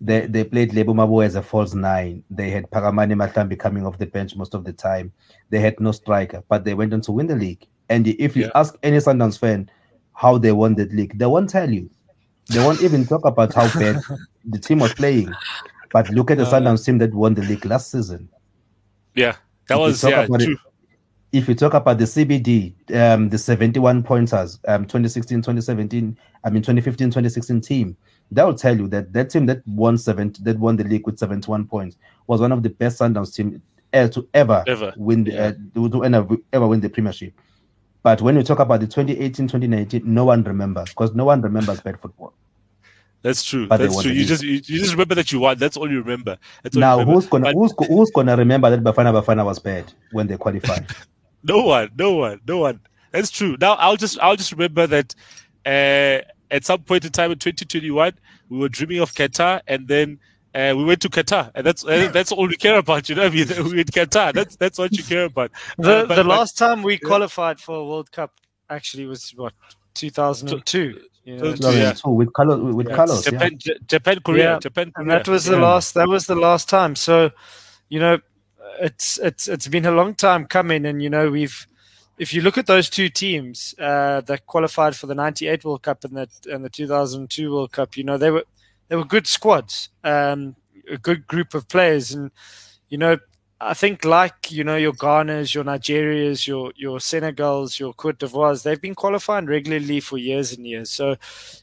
They they played Lebo Mabo as a false nine. They had Pagamani Mahlambi coming off the bench most of the time. They had no striker, but they went on to win the league. And if you yeah. ask any Sundowns fan how they won that league, they won't tell you. They won't even talk about how bad the team was playing. But look at the uh, Sundowns team that won the league last season. Yeah, that was yeah, true. It, if you talk about the C B D, um, the seventy-one pointers, um, twenty sixteen, twenty seventeen, I mean, twenty fifteen, twenty sixteen team, that will tell you that that team that won seven, that won the league with seventy-one points was one of the best Sundowns team uh, to ever, ever win the, yeah. uh, to ever, ever win the Premiership. But when you talk about the twenty eighteen, twenty nineteen, no one remembers, because no one remembers bad football. That's true. But that's true. You just you, you just remember that you won. That's all you remember. That's all now, you remember. who's gonna but... who's who's gonna remember that Bafana Bafana was bad when they qualified? No one, no one, no one. That's true. Now I'll just I'll just remember that uh, at some point in time in twenty twenty-one, we were dreaming of Qatar, and then uh, we went to Qatar, and that's uh, that's all we care about. You know, I mean, we're in Qatar. That's that's what you care about. The uh, but, the last but, time we qualified for a World Cup actually was what two thousand two. Yeah. Yeah. With Carlos, with yeah. Carlos, Japan, yeah. Japan, Korea, yeah. Japan, Korea. And that was the yeah. last. That was the last time. So, you know, it's it's it's been a long time coming. And you know, we've, if you look at those two teams uh, that qualified for the ninety-eight World Cup and that and the two thousand two World Cup, you know, they were they were good squads, um, a good group of players. And you know, I think like you know your Ghanas, your Nigerias, your your Senegals, your Côte d'Ivoires, they've been qualifying regularly for years and years. So,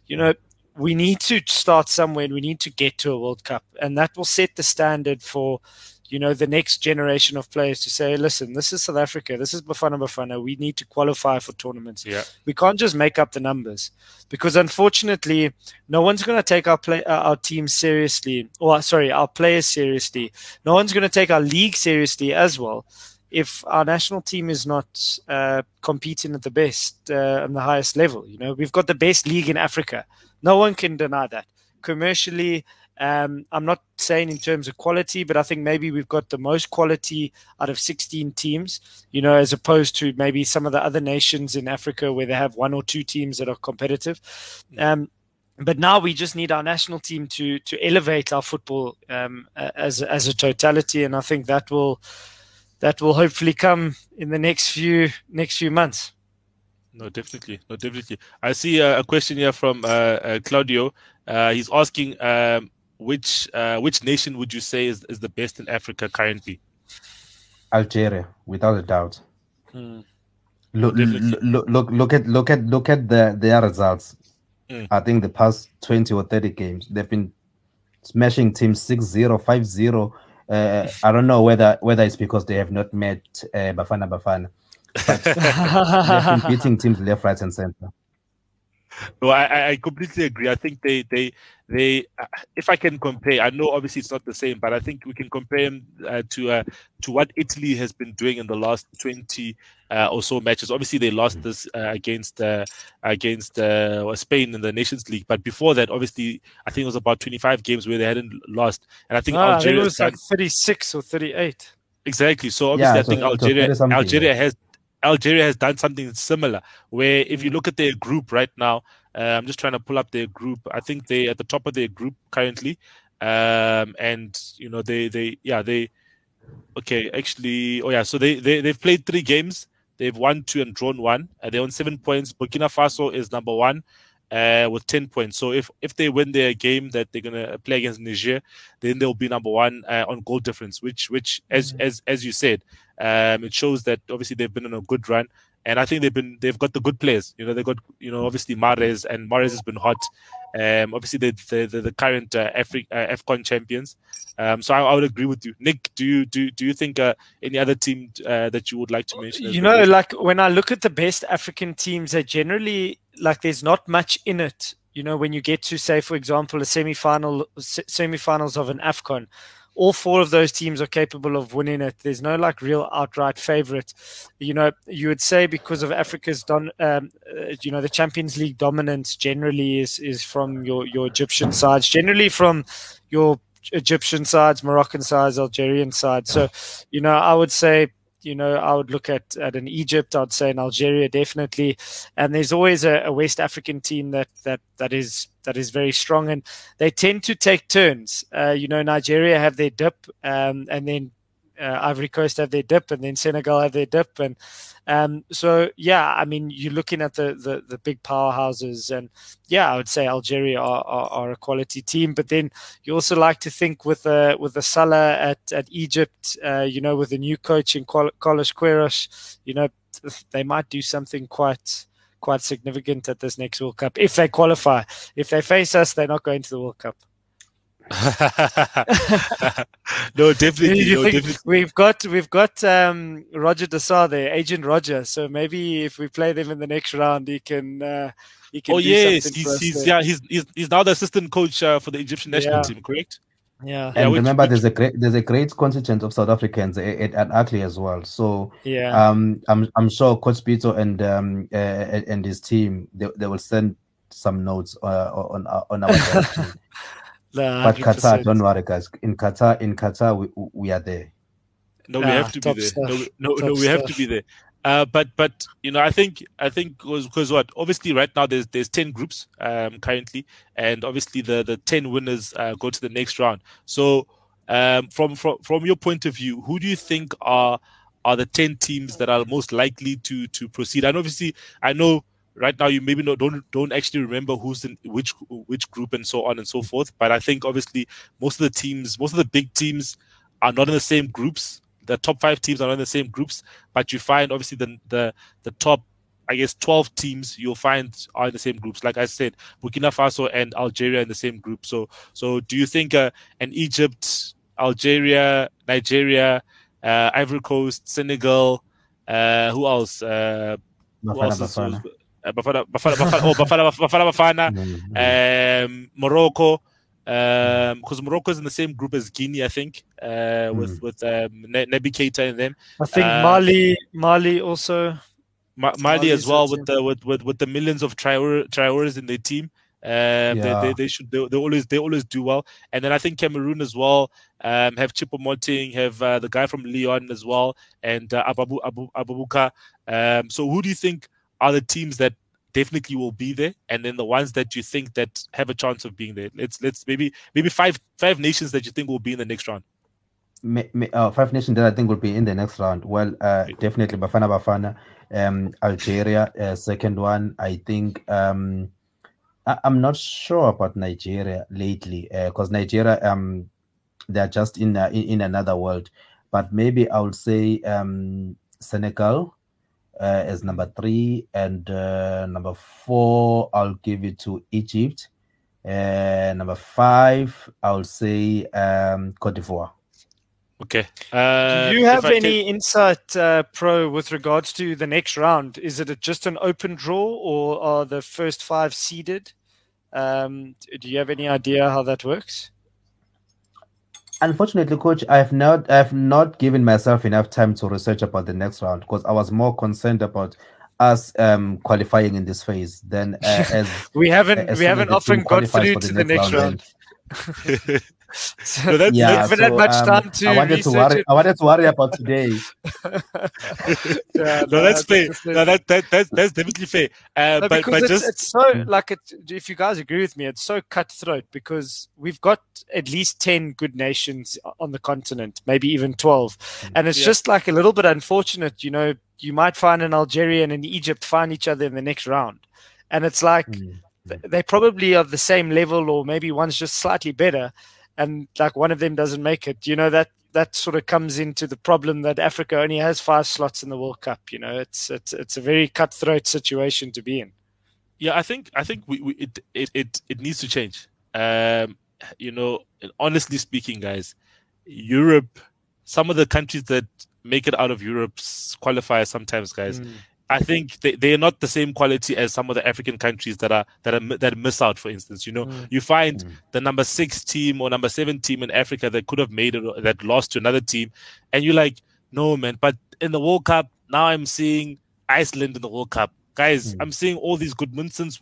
you know, we need to start somewhere. And we need to get to a World Cup, and that will set the standard for, you know, the next generation of players to say, listen, this is South Africa, this is Bafana Bafana. We need to qualify for tournaments. Yeah. We can't just make up the numbers, because unfortunately, no one's going to take our play, uh, our team seriously, or sorry, our players seriously. No one's going to take our league seriously as well, if our national team is not uh, competing at the best uh, and the highest level. You know, we've got the best league in Africa. No one can deny that. Commercially, Um, I'm not saying in terms of quality, but I think maybe we've got the most quality out of sixteen teams, you know, as opposed to maybe some of the other nations in Africa where they have one or two teams that are competitive. Um, but now we just need our national team to to elevate our football um, as as a totality, and I think that will that will hopefully come in the next few next few months. No, definitely, no, definitely. I see uh, a question here from uh, uh, Claudio. Uh, he's asking. Um, Which uh, which nation would you say is, is the best in Africa currently? Algeria, without a doubt. Hmm. Look, look, look, look at look at look at the, their results. Hmm. I think the past twenty or thirty games, they've been smashing teams six zero, five zero. Uh, I don't know whether whether it's because they have not met uh, Bafana Bafana. But they've been beating teams left, right, and center. No, I, I completely agree. I think they, they, they. Uh, if I can compare, I know obviously it's not the same, but I think we can compare them uh, to uh, to what Italy has been doing in the last twenty uh, or so matches. Obviously, they lost this uh, against uh, against uh, Spain in the Nations League, but before that, obviously, I think it was about twenty-five games where they hadn't lost, and I think ah, Algeria I think it was like thirty-six or thirty-eight. Exactly. So obviously, yeah, so, I think Algeria so Algeria has. Algeria has done something similar, where if you look at their group right now, uh, I'm just trying to pull up their group. I think they're at the top of their group currently. Um, and, you know, they, they, yeah, they, okay, actually, oh yeah, so they, they, they've played three games. They've won two and drawn one. Uh, they're on seven points. Burkina Faso is number one uh, with ten points. So if, if they win their game that they're going to play against Niger, then they'll be number one uh, on goal difference, which, which as, mm-hmm. as, as you said, Um, it shows that obviously they've been on a good run, and I think they've been they've got the good players. You know, they got you know obviously Mahrez, and Mahrez has been hot. Um, obviously they're, they're, they're the current uh, Afri- uh, AFCON champions. Um, so I, I would agree with you, Nick. Do you do do you think uh, any other team uh, that you would like to mention? You know, like when I look at the best African teams, they generally like there's not much in it. You know, when you get to say, for example, a semi-final se- semi-finals of an AFCON. All four of those teams are capable of winning it. There's no like real outright favorite. You know, you would say because of Africa's don, um, uh, you know, the Champions League dominance generally is is from your your Egyptian sides, generally from your Egyptian sides, Moroccan sides, Algerian sides. So, you know, I would say, you know, I would look at, at an Egypt. I'd say an Algeria definitely, and there's always a, a West African team that that that is. That is very strong, and they tend to take turns. Uh, you know, Nigeria have their dip, um, and then uh, Ivory Coast have their dip, and then Senegal have their dip. And um, so, yeah, I mean, you're looking at the, the, the big powerhouses, and yeah, I would say Algeria are, are, are a quality team. But then you also like to think with uh, with the Salah at, at Egypt, uh, you know, with the new coach in Carlos Queiroz, you know, they might do something quite quite significant at this next World Cup if they qualify. If they face us, they're not going to the World Cup. no, definitely, no definitely. We've got we've got um, Roger Dessau there, Agent Roger. So maybe if we play them in the next round, he can. Uh, he can oh do yes, he's, he's yeah he's, he's he's now the assistant coach uh, for the Egyptian national yeah. team, correct? Yeah. And yeah, which, remember, which, there's a great there's a great contingent of South Africans at, at Ackley as well. So yeah, um, I'm I'm sure Coach Bito and um uh, and his team they they will send some notes uh, on on our. No, but Qatar, don't worry, guys. In Qatar, in Qatar, we we are there. No, we ah, have to be there. Stuff. No, no, no we stuff. have to be there. Uh, but but you know, I think I think because what obviously right now there's there's ten groups um, currently, and obviously the the ten winners uh, go to the next round. So um, from from from your point of view, who do you think are are the ten teams that are most likely to to proceed? And obviously, I know. Right now, you maybe not, don't don't actually remember who's in which which group and so on and so forth. But I think obviously most of the teams, most of the big teams, are not in the same groups. The top five teams are not in the same groups. But you find obviously the the the top, I guess, twelve teams you'll find are in the same groups. Like I said, Burkina Faso and Algeria in the same group. So so do you think uh, an Egypt, Algeria, Nigeria, uh, Ivory Coast, Senegal, uh, who else? Uh, who else is, Uh, Bafana Bafana Bafana, oh, Bafana, Bafana, Bafana, Bafana, um, Morocco, because um, Morocco is in the same group as Guinea, I think, uh, with mm. with um, ne- Naby Keita and them. I think uh, Mali, Mali also, Ma- Mali as well with the with, with, with the millions of Traor- Traores in their team. Um, yeah. they, they they should they, they always they always do well. And then I think Cameroon as well um, have Choupo-Moting, have uh, the guy from Lyon as well, and uh, Ababu Abu Abubuka. Um, so who do you think are the teams that definitely will be there, and then the ones that you think that have a chance of being there? Let's let's maybe maybe five five nations that you think will be in the next round. May, may, uh, five nations that I think will be in the next round. Well, uh, definitely Bafana Bafana, um, Algeria, uh, second one. I think um, I, I'm not sure about Nigeria lately because uh, Nigeria um, they're just in, uh, in in another world. But maybe I would say um, Senegal. Uh, as number three, and uh, number four, I'll give it to Egypt. Uh, number five, I'll say um, Côte d'Ivoire. Okay. Uh, Do you have any can... insight, uh, Pro, with regards to the next round? Is it just an open draw, or are the first five seeded? Um, do you have any idea how that works? Unfortunately, Coach, I have not I have not given myself enough time to research about the next round because I was more concerned about us um, qualifying in this phase than uh, as we haven't as we haven't often got through to the next, next round. round. so no, that's, yeah, so, um, much time to I wanted to worry. It. I wanted to worry about today. yeah, no, no, that's fair. No, that that that's, that's definitely fair. Uh, no, but but it's, just it's so like it, if you guys agree with me, it's so cutthroat because we've got at least ten good nations on the continent, maybe even twelve, and it's yeah. just like a little bit unfortunate. You know, you might find an Algeria and an Egypt find each other in the next round, and it's like mm. they probably are the same level, or maybe one's just slightly better. And like one of them doesn't make it, you know, that that sort of comes into the problem that Africa only has five slots in the World Cup. You know, it's it's it's a very cutthroat situation to be in. Yeah, I think I think we, we it, it it it needs to change. Um, you know, honestly speaking, guys, Europe, some of the countries that make it out of Europe's qualifier sometimes, guys. Mm. I think they, they are not the same quality as some of the African countries that are that are that miss out. For instance, you know, mm. you find mm. the number six team or number seven team in Africa that could have made it that lost to another team, and you're like, no man. But in the World Cup now, I'm seeing Iceland in the World Cup, guys. Mm. I'm seeing all these Goodmansons,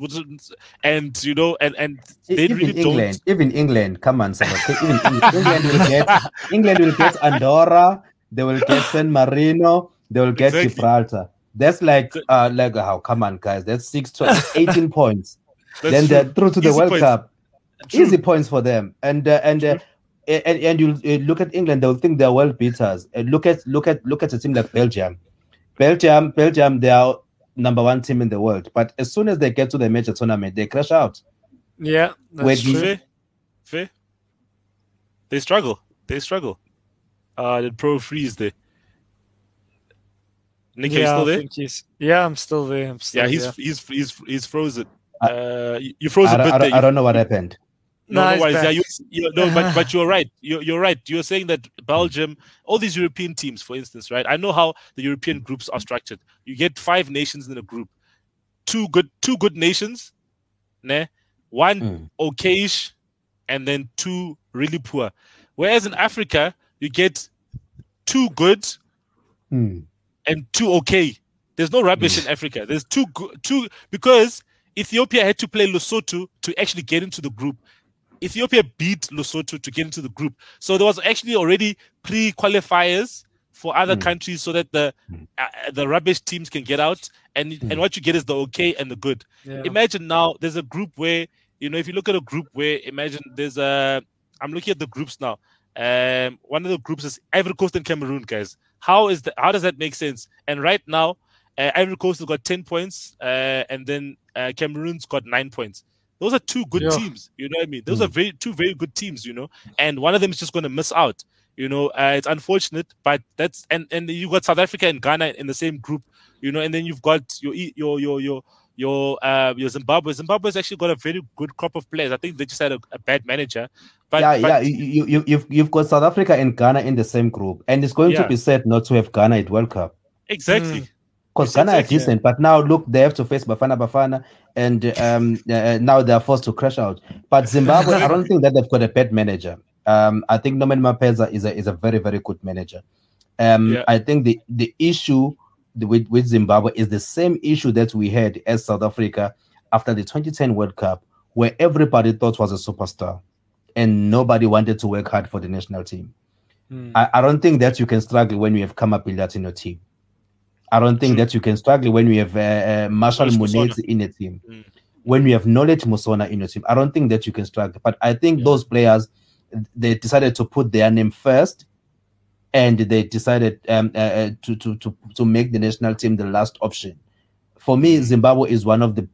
and you know, and and they even really England, don't. Even England, come on, even England will get England will get Andorra. They will get San Marino. They will get exactly. Gibraltar. That's like, uh, like how? Oh, come on, guys. That's six to eighteen points. That's then true. They're through to the Easy World points. Cup. True. Easy points for them. And uh, and uh, and and you look at England, they'll think they're world beaters. And look at look at look at a team like Belgium. Belgium, Belgium, they are number one team in the world. But as soon as they get to the major tournament, they crash out. Yeah, that's true. Fair. They struggle. They struggle. Uh, the pro freeze there. Nick, yeah, are you still there? I think he's, yeah, I'm still there. I'm still yeah, he's, there. he's he's he's frozen. Uh, you froze I, a bit I, I, there. I don't know what happened. No, no, yeah, you, you, no but, but you're right. You're, you're right. You're saying that Belgium, all these European teams, for instance, right? I know how the European groups are structured. You get five nations in a group, two good, two good nations, nah, one mm. okay-ish, and then two really poor. Whereas in Africa, you get two good mm. and two okay. There's no rubbish mm. in Africa. There's two good, two because Ethiopia had to play Lesotho to actually get into the group. Ethiopia beat Lesotho to get into the group. So there was actually already pre-qualifiers for other mm. countries so that the uh, the rubbish teams can get out. And, mm. and what you get is the okay and the good. Yeah. Imagine now there's a group where, you know, if you look at a group where, imagine there's a, I'm looking at the groups now. Um, one of the groups is Ivory Coast and Cameroon, guys. How is the, how does that make sense? And right now, uh, Ivory Coast has got ten points uh, and then uh, Cameroon's got nine points. Those are two good yeah. teams, you know what I mean? Those mm. are very two very good teams, you know, and one of them is just going to miss out, you know. Uh, it's unfortunate, but that's and and you got South Africa and Ghana in the same group, you know, and then you've got your your your your your uh, your Zimbabwe. Zimbabwe's actually got a very good crop of players. I think they just had a, a bad manager. But yeah, but, yeah, you you you've, you've got South Africa and Ghana in the same group, and it's going yeah. to be sad not to have Ghana at World Cup. Exactly. Mm. Because Ghana are decent, but now look, they have to face Bafana Bafana, and um, uh, now they are forced to crash out. But Zimbabwe, I don't think that they've got a bad manager. Um, I think Norman Mapeza is a is a very very good manager. Um, yeah. I think the the issue with with Zimbabwe is the same issue that we had as South Africa after the twenty ten World Cup, where everybody thought was a superstar, and nobody wanted to work hard for the national team. Mm. I, I don't think that you can struggle when you have Kamapilat in your team. I don't think that you can struggle when we have uh, uh, Marshall Munetsi in a team, mm. when we have Knowledge Musona in a team. I don't think that you can struggle. But I think yeah. those players, they decided to put their name first, and they decided um, uh, to, to to to make the national team the last option. For me, Zimbabwe is one of the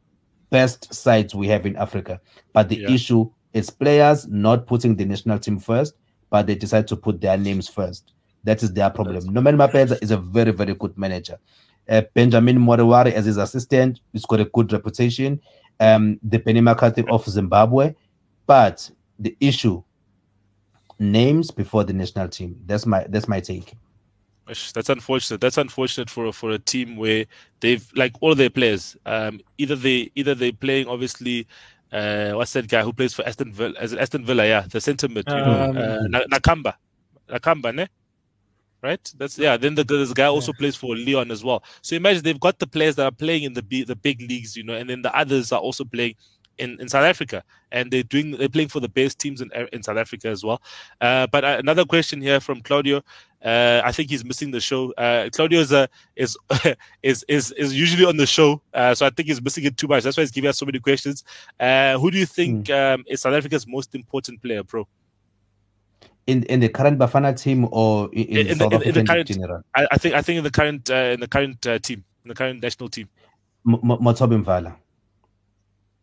best sides we have in Africa. But the yeah. issue is players not putting the national team first, but they decide to put their names first. That is their problem. Norman Mapeza is a very, very good manager. Uh, Benjamin Morewari as his assistant, he's got a good reputation. Um, the Penny McCarthy of Zimbabwe. But the issue, names before the national team. That's my that's my take. That's unfortunate. That's unfortunate for for a team where they've, like, all their players, um, either they either they're playing, obviously. Uh, what's that guy who plays for Aston Villa? As Aston Villa, yeah, the centre mid, you um, know, uh, Nakamba, Nakamba, ne? Right, that's yeah. Then the, this guy also yeah. plays for Lyon as well. So imagine they've got the players that are playing in the B, the big leagues, you know, and then the others are also playing in, in South Africa, and they're doing they're playing for the best teams in in South Africa as well. Uh, but uh, another question here from Claudio. Uh, I think he's missing the show. Uh, Claudio is, uh, is is is is usually on the show, uh, so I think he's missing it too much. That's why he's giving us so many questions. Uh, who do you think mm. um, is South Africa's most important player, bro? In in the current Bafana team or in, in, in, South the, in the current? In I, I think I think in the current uh, in the current uh, team, in the current national team. Mothobi Mvala.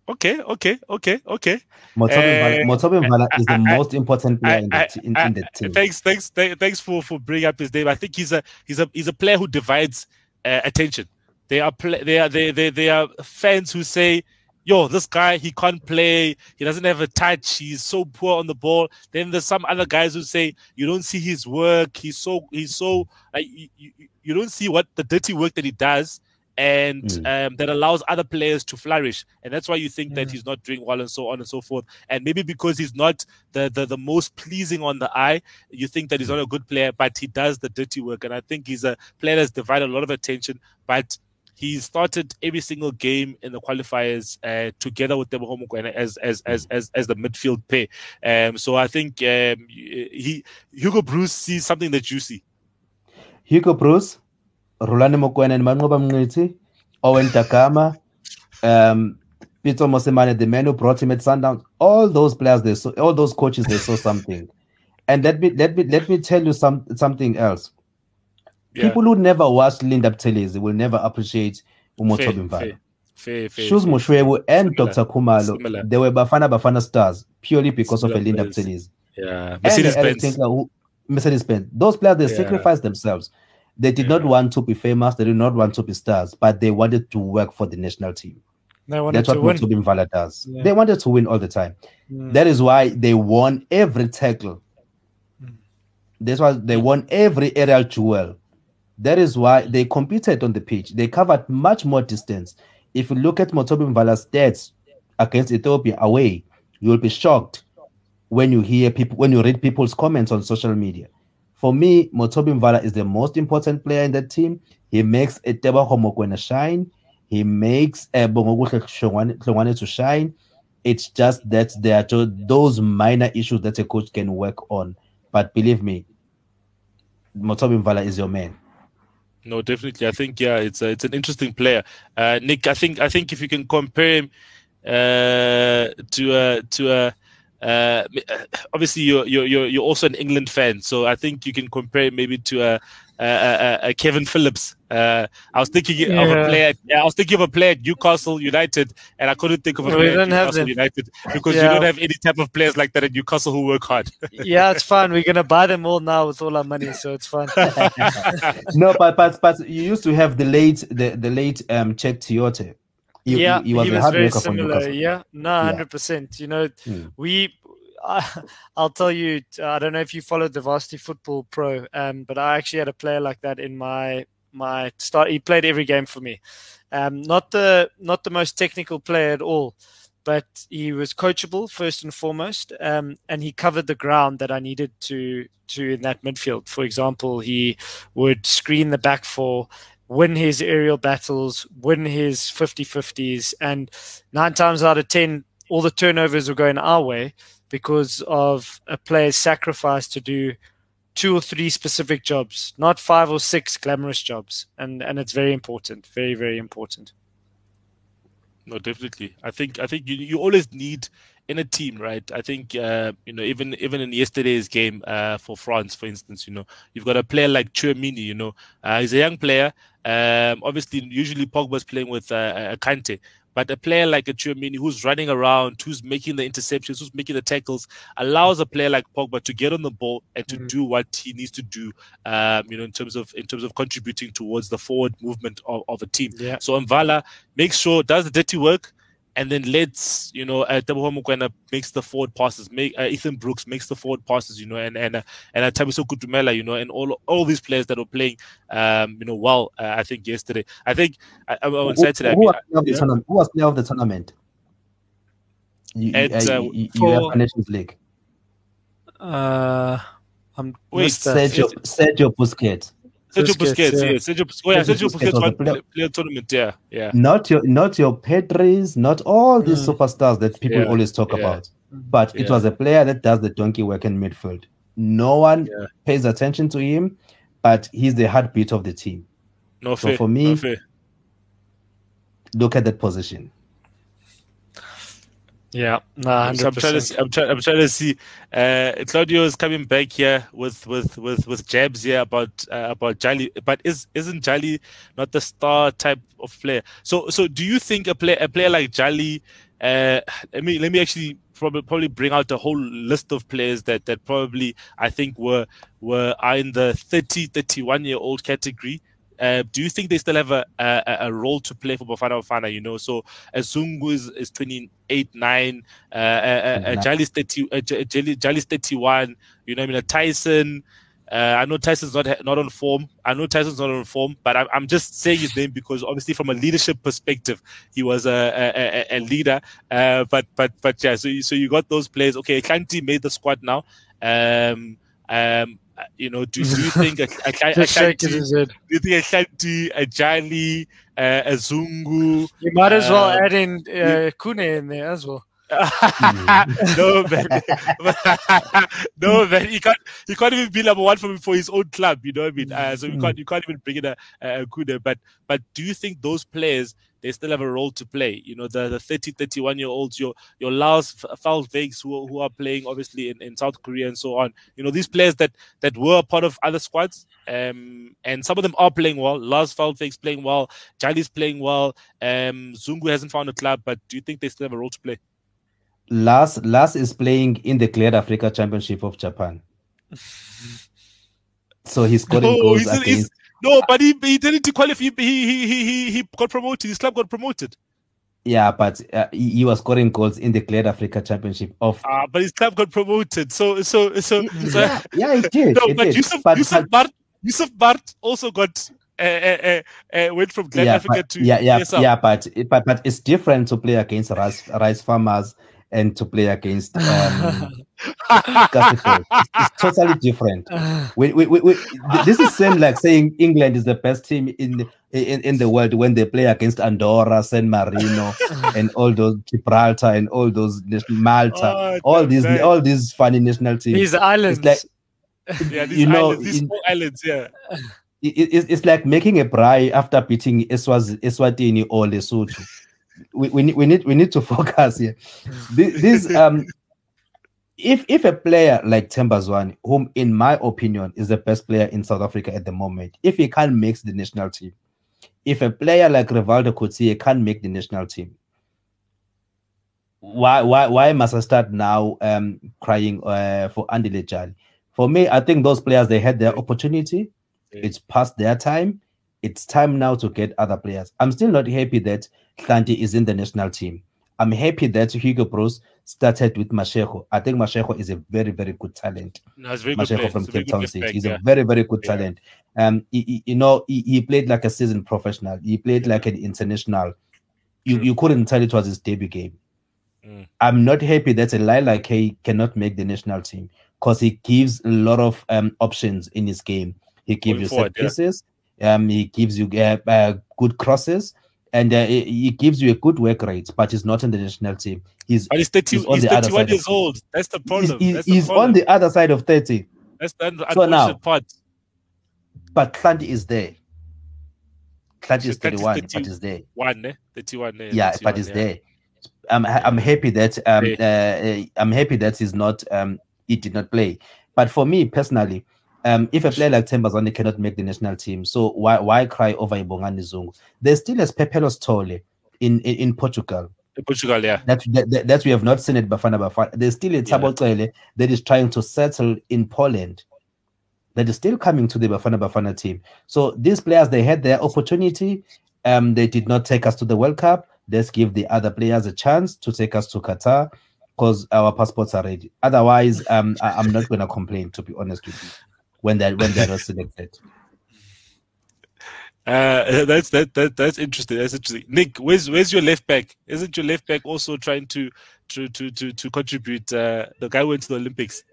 Okay, okay, okay, okay. Mothobi Mvala uh, is the I, most I, important player I, in, the, in, I, in the team. Thanks, thanks, th- thanks for, for bringing up his name. I think he's a he's a he's a player who divides uh, attention. They are pl- they are they they they are fans who say, yo, this guy, he can't play. He doesn't have a touch. He's so poor on the ball. Then there's some other guys who say, you don't see his work. He's so, he's so, uh, you, you, you don't see what the dirty work that he does and mm. um, that allows other players to flourish. And that's why you think yeah. that he's not doing well and so on and so forth. And maybe because he's not the, the, the most pleasing on the eye, you think that he's not a good player, but he does the dirty work. And I think he's a player that's divided a lot of attention, but he started every single game in the qualifiers uh, together with Teboho Mokoena as as as as as the midfield pair. Um, so I think um, he Hugo Broos sees something that you see. Hugo Broos, Rolando Mokoena and Mangoba Mniti, Owen Takama, um, Peter Mosemane, the man who brought him at Sundowns. All those players, they saw, all those coaches, they saw something. And let me let me let me tell you some something else. Yeah. People who never watch Linda Ptelezi will never appreciate Mothobi Mvala. Shoes Moshwebu and Doctor Kumalo, similar. They were Bafana Bafana stars purely because similar of Linda Ptelezi. Yeah, Mercedes-Benz. Mercedes-Benz. Those players, they yeah. sacrificed themselves. They did yeah. not want to be famous. They did not want to be stars, but they wanted to work for the national team. That's what Mothobi Mvala does. Yeah. They wanted to win all the time. Yeah. That is why they won every tackle. That's why they won every aerial duel. That is why they competed on the pitch. They covered much more distance. If you look at Mothobi Mvala's stats against Ethiopia away, you'll be shocked when you hear people, when you read people's comments on social media. For me, Mothobi Mvala is the most important player in that team. He makes Teboho Mokoena shine. He makes Bongo Hlongwane to shine. It's just that there are those minor issues that a coach can work on. But believe me, Mothobi Mvala is your man. No, definitely. I think yeah, it's a, it's an interesting player, uh, Nick. I think I think if you can compare him uh, to uh, to uh, uh, obviously you're you're you're also an England fan, so I think you can compare him maybe to a uh, uh, uh, Kevin Phillips. Uh, I was thinking yeah. of a player. I was thinking of a player at Newcastle United, and I couldn't think of a no, player at Newcastle United because yeah. you don't have any type of players like that at Newcastle who work hard. Yeah, it's fine. We're gonna buy them all now with all our money, so it's fine. No, but but but you used to have the late the the late um Cheick Tiote. He, yeah, he, he was, he was very similar. Yeah, no, hundred yeah. percent. You know, mm. we. I, I'll tell you. I don't know if you followed the Varsity Football Pro, um, but I actually had a player like that in my. My start. He played every game for me. Um, not the not the most technical player at all, but he was coachable first and foremost, um, and he covered the ground that I needed to to in that midfield. For example, he would screen the back four, win his aerial battles, win his fifty-fifties, and nine times out of ten, all the turnovers were going our way because of a player's sacrifice to do two or three specific jobs, not five or six glamorous jobs. And and it's very important, very, very important. No, definitely. I think I think you, you always need in a team, right? I think, uh, you know, even even in yesterday's game uh, for France, for instance, you know, you've got a player like Tchouameni, you know, uh, he's a young player. Um, obviously, usually Pogba's playing with uh, Kante. But a player like a Tchouameni who's running around, who's making the interceptions, who's making the tackles, allows a player like Pogba to get on the ball and to mm-hmm. do what he needs to do, um, you know, in terms of in terms of contributing towards the forward movement of, of a team. Yeah. So Mvala makes sure, does the dirty work, and then lets, you know, uh, Teboho Mokoena makes the forward passes, make, uh, Ethan Brooks makes the forward passes, you know, and and uh, and uh, Tabiso Kutumela, you know, and all all these players that were playing, um, you know, well, uh, I think yesterday. I think I, I on Saturday. Who, who, I mean, yeah. who was player of the tournament? You, At, uh, you, you have a Nations League. Uh, I'm wait, Sergio, Sergio Busquets. Sergio Busquets, Busquets yeah. yeah. Sergio, oh, yeah, Sergio Busquets, Busquets player, player tournament, yeah, yeah. Not your, not your Pedris, not all these mm. superstars that people yeah. always talk yeah. about. But yeah. it was a player that does the donkey work in midfield. No one yeah. pays attention to him, but he's the heartbeat of the team. No so fair. For me, no fair. Look at that position. Yeah, nah, so I'm trying to see. I'm, try, I'm trying to see. Uh, Claudio is coming back here with with, with, with jabs here about uh, about Jali, but is isn't Jali not the star type of player? So so do you think a player a player like Jali? Uh, let me let me actually probably probably bring out a whole list of players that, that probably I think were were are in the thirty, thirty-one year old category. Uh, do you think they still have a, a a role to play for Bafana Bafana? You know, so Zungu is, is twenty-eight, nine, uh, uh, Jali's thirty, uh, Jali's thirty-one. You know, what I mean, a Tyson. Uh, I know Tyson's not not on form. I know Tyson's not on form, but I'm I'm just saying his name because obviously from a leadership perspective, he was a a, a, a leader. Uh, but but but yeah, so you, so you got those players. Okay, Kanti made the squad now. Um um. You know, do, do you think a Ashanti, do you think Ashanti, a Jali, uh, a Zungu? You might as well uh, add in uh, Kune in there as well. no man, no man, he can't. He can't even be number one for for his own club. You know what I mean? Uh, so you can't. You can't even bring in a, a Kune. But but do you think those players? they still have a role to play. You know, the, the thirty, thirty-one-year-olds, your your Laos, Falvegs, who, who are playing, obviously, in, in South Korea and so on. You know, these players that, that were part of other squads, um, and some of them are playing well. Laos, Falvegs playing well. Jali's playing well. Um, Zungu hasn't found a club, but do you think they still have a role to play? Laos, Laos is playing in the GladAfrica Championship of Japan. So he's scoring no, goals he's, against... He's, no, but he, he didn't qualify. He, he, he, he got promoted. His club got promoted. Yeah, but uh, he, he was scoring goals in the GladAfrica Championship of... Uh, but his club got promoted. So... so, so, yeah, so yeah, yeah, it did. No, it but did. Yusuf, but, Yusuf, but, Bart, Yusuf Bart also got... Uh, uh, uh, uh, went from GladAfrica yeah, to... Yeah, yeah, yeah but, but but it's different to play against rice, rice farmers and to play against... Um, it's, it's totally different. We, we, we, we, this is same like saying England is the best team in in, in the world when they play against Andorra, San Marino, and all those Gibraltar and all those Malta, oh, all these man. all these funny national teams. These islands, like, yeah, these you know, islands, these in, small islands, yeah. It, it, it's like making a braai after beating Eswaz, Eswatini or Lesotho. We, we we need we need to focus here. This, this um. If if a player like Temba Zwane, whom in my opinion is the best player in South Africa at the moment, if he can't make the national team, if a player like Rivaldo Coetzee can't make the national team, why why why must I start now um, crying uh, for Andile Jali? For me, I think those players, they had their opportunity. Yeah. It's past their time. It's time now to get other players. I'm still not happy that Hlanti is in the national team. I'm happy that Hugo Broos started with Mashego. I think Mashego is a very, very good talent. No, it's very Mashego good from it's Cape Town City. He's yeah. a very, very good yeah. talent. Um, he, he, you know, he, he played like a seasoned professional. He played yeah. like an international. You, you couldn't tell it was his debut game. Mm. I'm not happy that a guy like he cannot make the national team because he gives a lot of um, options in his game. He gives Going you forward, set pieces. Yeah. Um, he gives you uh, uh, good crosses. And uh, he gives you a good work rate, but he's not in the national team. He's, but he's, thirty, he's, on he's the thirty-one other years old. That's the problem. He's, he's, That's the he's problem. on the other side of thirty. That's the unfortunate so now, part. But Hlanti is there. Hlanti so is thirty-one, thirty, but is there. One, eh? thirty-one, eh? Yeah, thirty-one, but is yeah. there. I'm I'm happy that um yeah. uh, I'm happy that he's not um he did not play. But for me personally, Um, if a player like Temba Zwane cannot make the national team, so why why cry over Bongani Zungu? There's still a Pepelos Tole in, in, in Portugal. In Portugal, yeah. That, that, that we have not seen at Bafana Bafana. There's still a Thabo Cele yeah. that is trying to settle in Poland. That is still coming to the Bafana Bafana team. So these players, they had their opportunity. Um, they did not take us to the World Cup. Let's give the other players a chance to take us to Qatar because our passports are ready. Otherwise, um, I, I'm not going to complain, to be honest with you. When that when that was selected, uh, that's that that that's interesting. That's interesting. Nick, where's where's your left back? Isn't your left back also trying to to to to, to contribute? Uh, the guy went to the Olympics.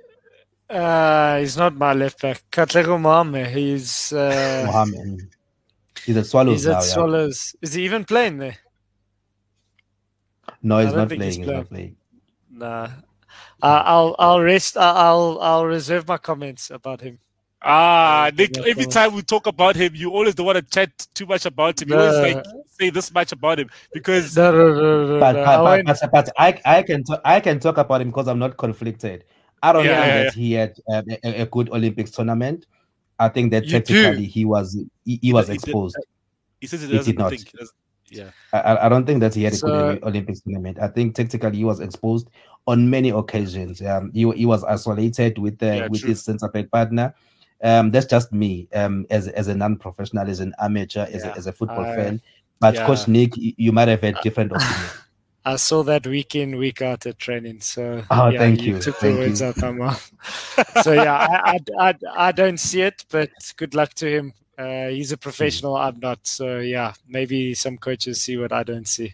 Uh, he's not my left back. Katlego Mohamed. He's uh, Mohamed. He's at Swallows. He's at now, Swallows. Yeah. Is he even playing there? No, he's not playing. He's, he's playing. not playing. Nah, uh, I'll I'll rest. I'll I'll reserve my comments about him. Ah, Nick, every time we talk about him, you always don't want to chat too much about him. You no. always like say this much about him because. No, no, no, no, but, no. But, but, but I, I can talk, I can talk about him because I'm not conflicted. I don't yeah, know yeah, that yeah. he had um, a, a good Olympics tournament. I think that technically he was he, he was he exposed. Did, he says he doesn't he did not. think. He doesn't, yeah, I, I don't think that he had a so, good Olympics tournament. I think technically he was exposed on many occasions. Um, he he was isolated with uh, yeah, with true. his centre back partner. Um, that's just me um, as as a non-professional, as an amateur, as, yeah. a, as a football uh, fan. But yeah. Coach Nick, you, you might have had different opinions. I saw that week in, week out at training. So oh, yeah, thank you. you took thank the words you. out of my mouth. So yeah, I, I, I, I don't see it, but good luck to him. Uh, he's a professional. I'm not. So yeah, maybe some coaches see what I don't see.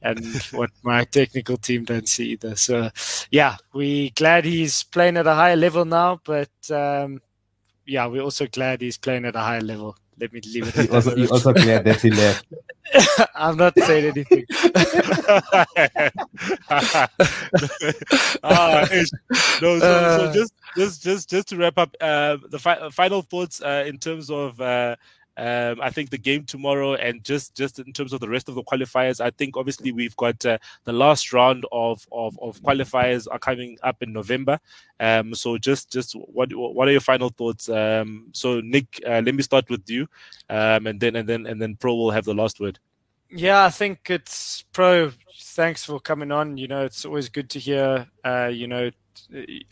And what my technical team don't see either. So yeah, we're glad he's playing at a higher level now, but um, yeah, we're also glad he's playing at a higher level. Let me leave it. You're also, also glad that he left. I'm not saying anything. ah, no, so, so just, just, just, just to wrap up, uh, the fi- final thoughts uh, in terms of uh, Um, I think the game tomorrow, and just, just in terms of the rest of the qualifiers, I think obviously we've got uh, the last round of, of of qualifiers are coming up in November. Um, so just just what what are your final thoughts? Um, so Nick, uh, let me start with you, um, and then and then and then Pro will have the last word. Yeah, I think it's Pro. Thanks for coming on. You know, it's always good to hear. Uh, you know.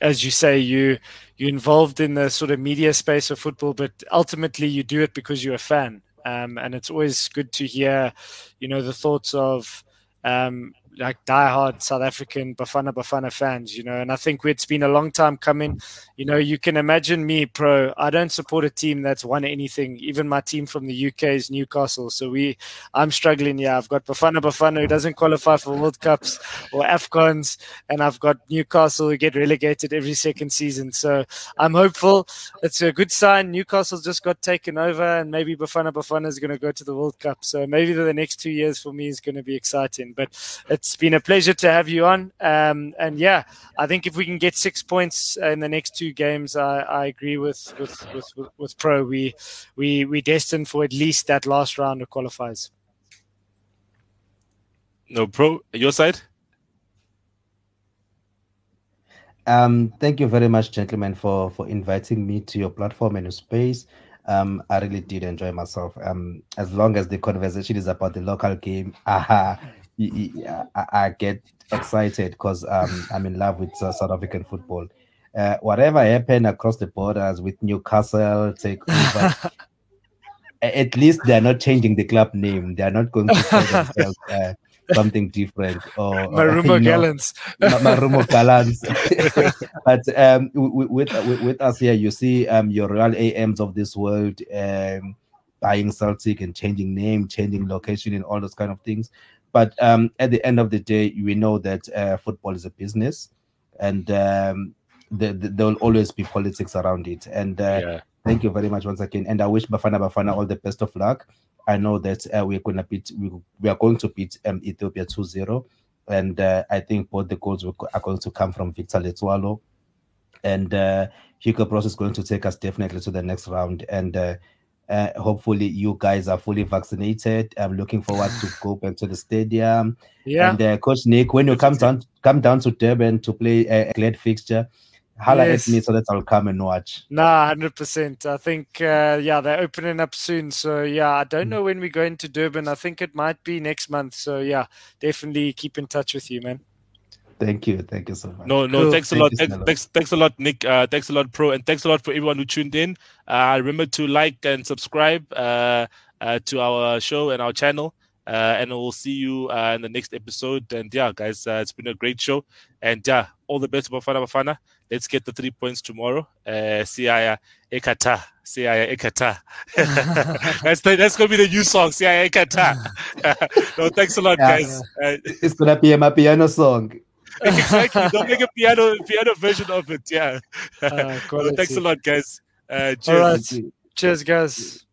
As you say, you you're involved in the sort of media space of football, but ultimately you do it because you're a fan. Um, and it's always good to hear, you know, the thoughts of um, like diehard South African Bafana Bafana fans. You know, and I think it's been a long time coming. You know, you can imagine me, Pro. I don't support a team that's won anything. Even my team from the U K is Newcastle, so we I'm struggling. Yeah, I've got Bafana Bafana who doesn't qualify for World Cups or AFCONs, and I've got Newcastle who get relegated every second season. So I'm hopeful. It's a good sign. Newcastle just got taken over, and maybe Bafana Bafana is going to go to the World Cup. So maybe the next two years for me is going to be exciting. But it's been a pleasure to have you on. Um, and yeah, I think if we can get six points in the next two games, I, I agree with with, with with with Pro. We we we destined for at least that last round of qualifiers. No, Pro, your side. Um, thank you very much, gentlemen, for for inviting me to your platform and your space. Um, I really did enjoy myself. Um, as long as the conversation is about the local game, aha, I, I get excited because um, I'm in love with uh, South African football. Uh, whatever happened across the borders with Newcastle take over, at least they're not changing the club name. They're not going to call themselves uh, something different. Or Marumo or, Gallants. Know, Marumo Gallants. But um, with, with with us here, you see um, your Royal A Ms of this world um, buying Celtic and changing name, changing location, and all those kind of things. But um, at the end of the day, we know that uh, football is a business, and um, The, the, there will always be politics around it. And uh, yeah. Thank you very much once again. And I wish Bafana Bafana all the best of luck. I know that uh, we're going to beat we, we are going to beat um, Ethiopia two zero, and uh, I think both the goals will, are going to come from Victor Letsoalo, and uh, Hugo Broos is going to take us definitely to the next round. And uh, uh, hopefully you guys are fully vaccinated. I'm looking forward to go back to the stadium. Yeah. And uh, Coach Nick, when you come down come down to Durban to play a glad fixture, holla yes. at me so that I'll come and watch. Nah, one hundred percent. I think, uh, yeah, they're opening up soon. So, yeah, I don't know when we're going to Durban. I think it might be next month. So, yeah, definitely keep in touch with you, man. Thank you. Thank you so much. No, no, cool. thanks a thank lot. Thanks, thanks, thanks a lot, Nick. Uh, thanks a lot, Pro. And thanks a lot for everyone who tuned in. Uh, remember to like and subscribe uh, uh, to our show and our channel. Uh, and we'll see you uh, in the next episode. And yeah, guys, uh, it's been a great show. And yeah, all the best, Bafana Bafana. Let's get the three points tomorrow. Uh, Siaya Ekata. Siaya Ekata. that's, that's going to be the new song, Siaya Ekata. No, thanks a lot, yeah, guys. Yeah. Uh, it's going to be my piano song. Exactly. Don't make a piano piano version of it. Yeah. Uh, no, thanks a lot, guys. Uh, cheers. All right. Cheers, guys.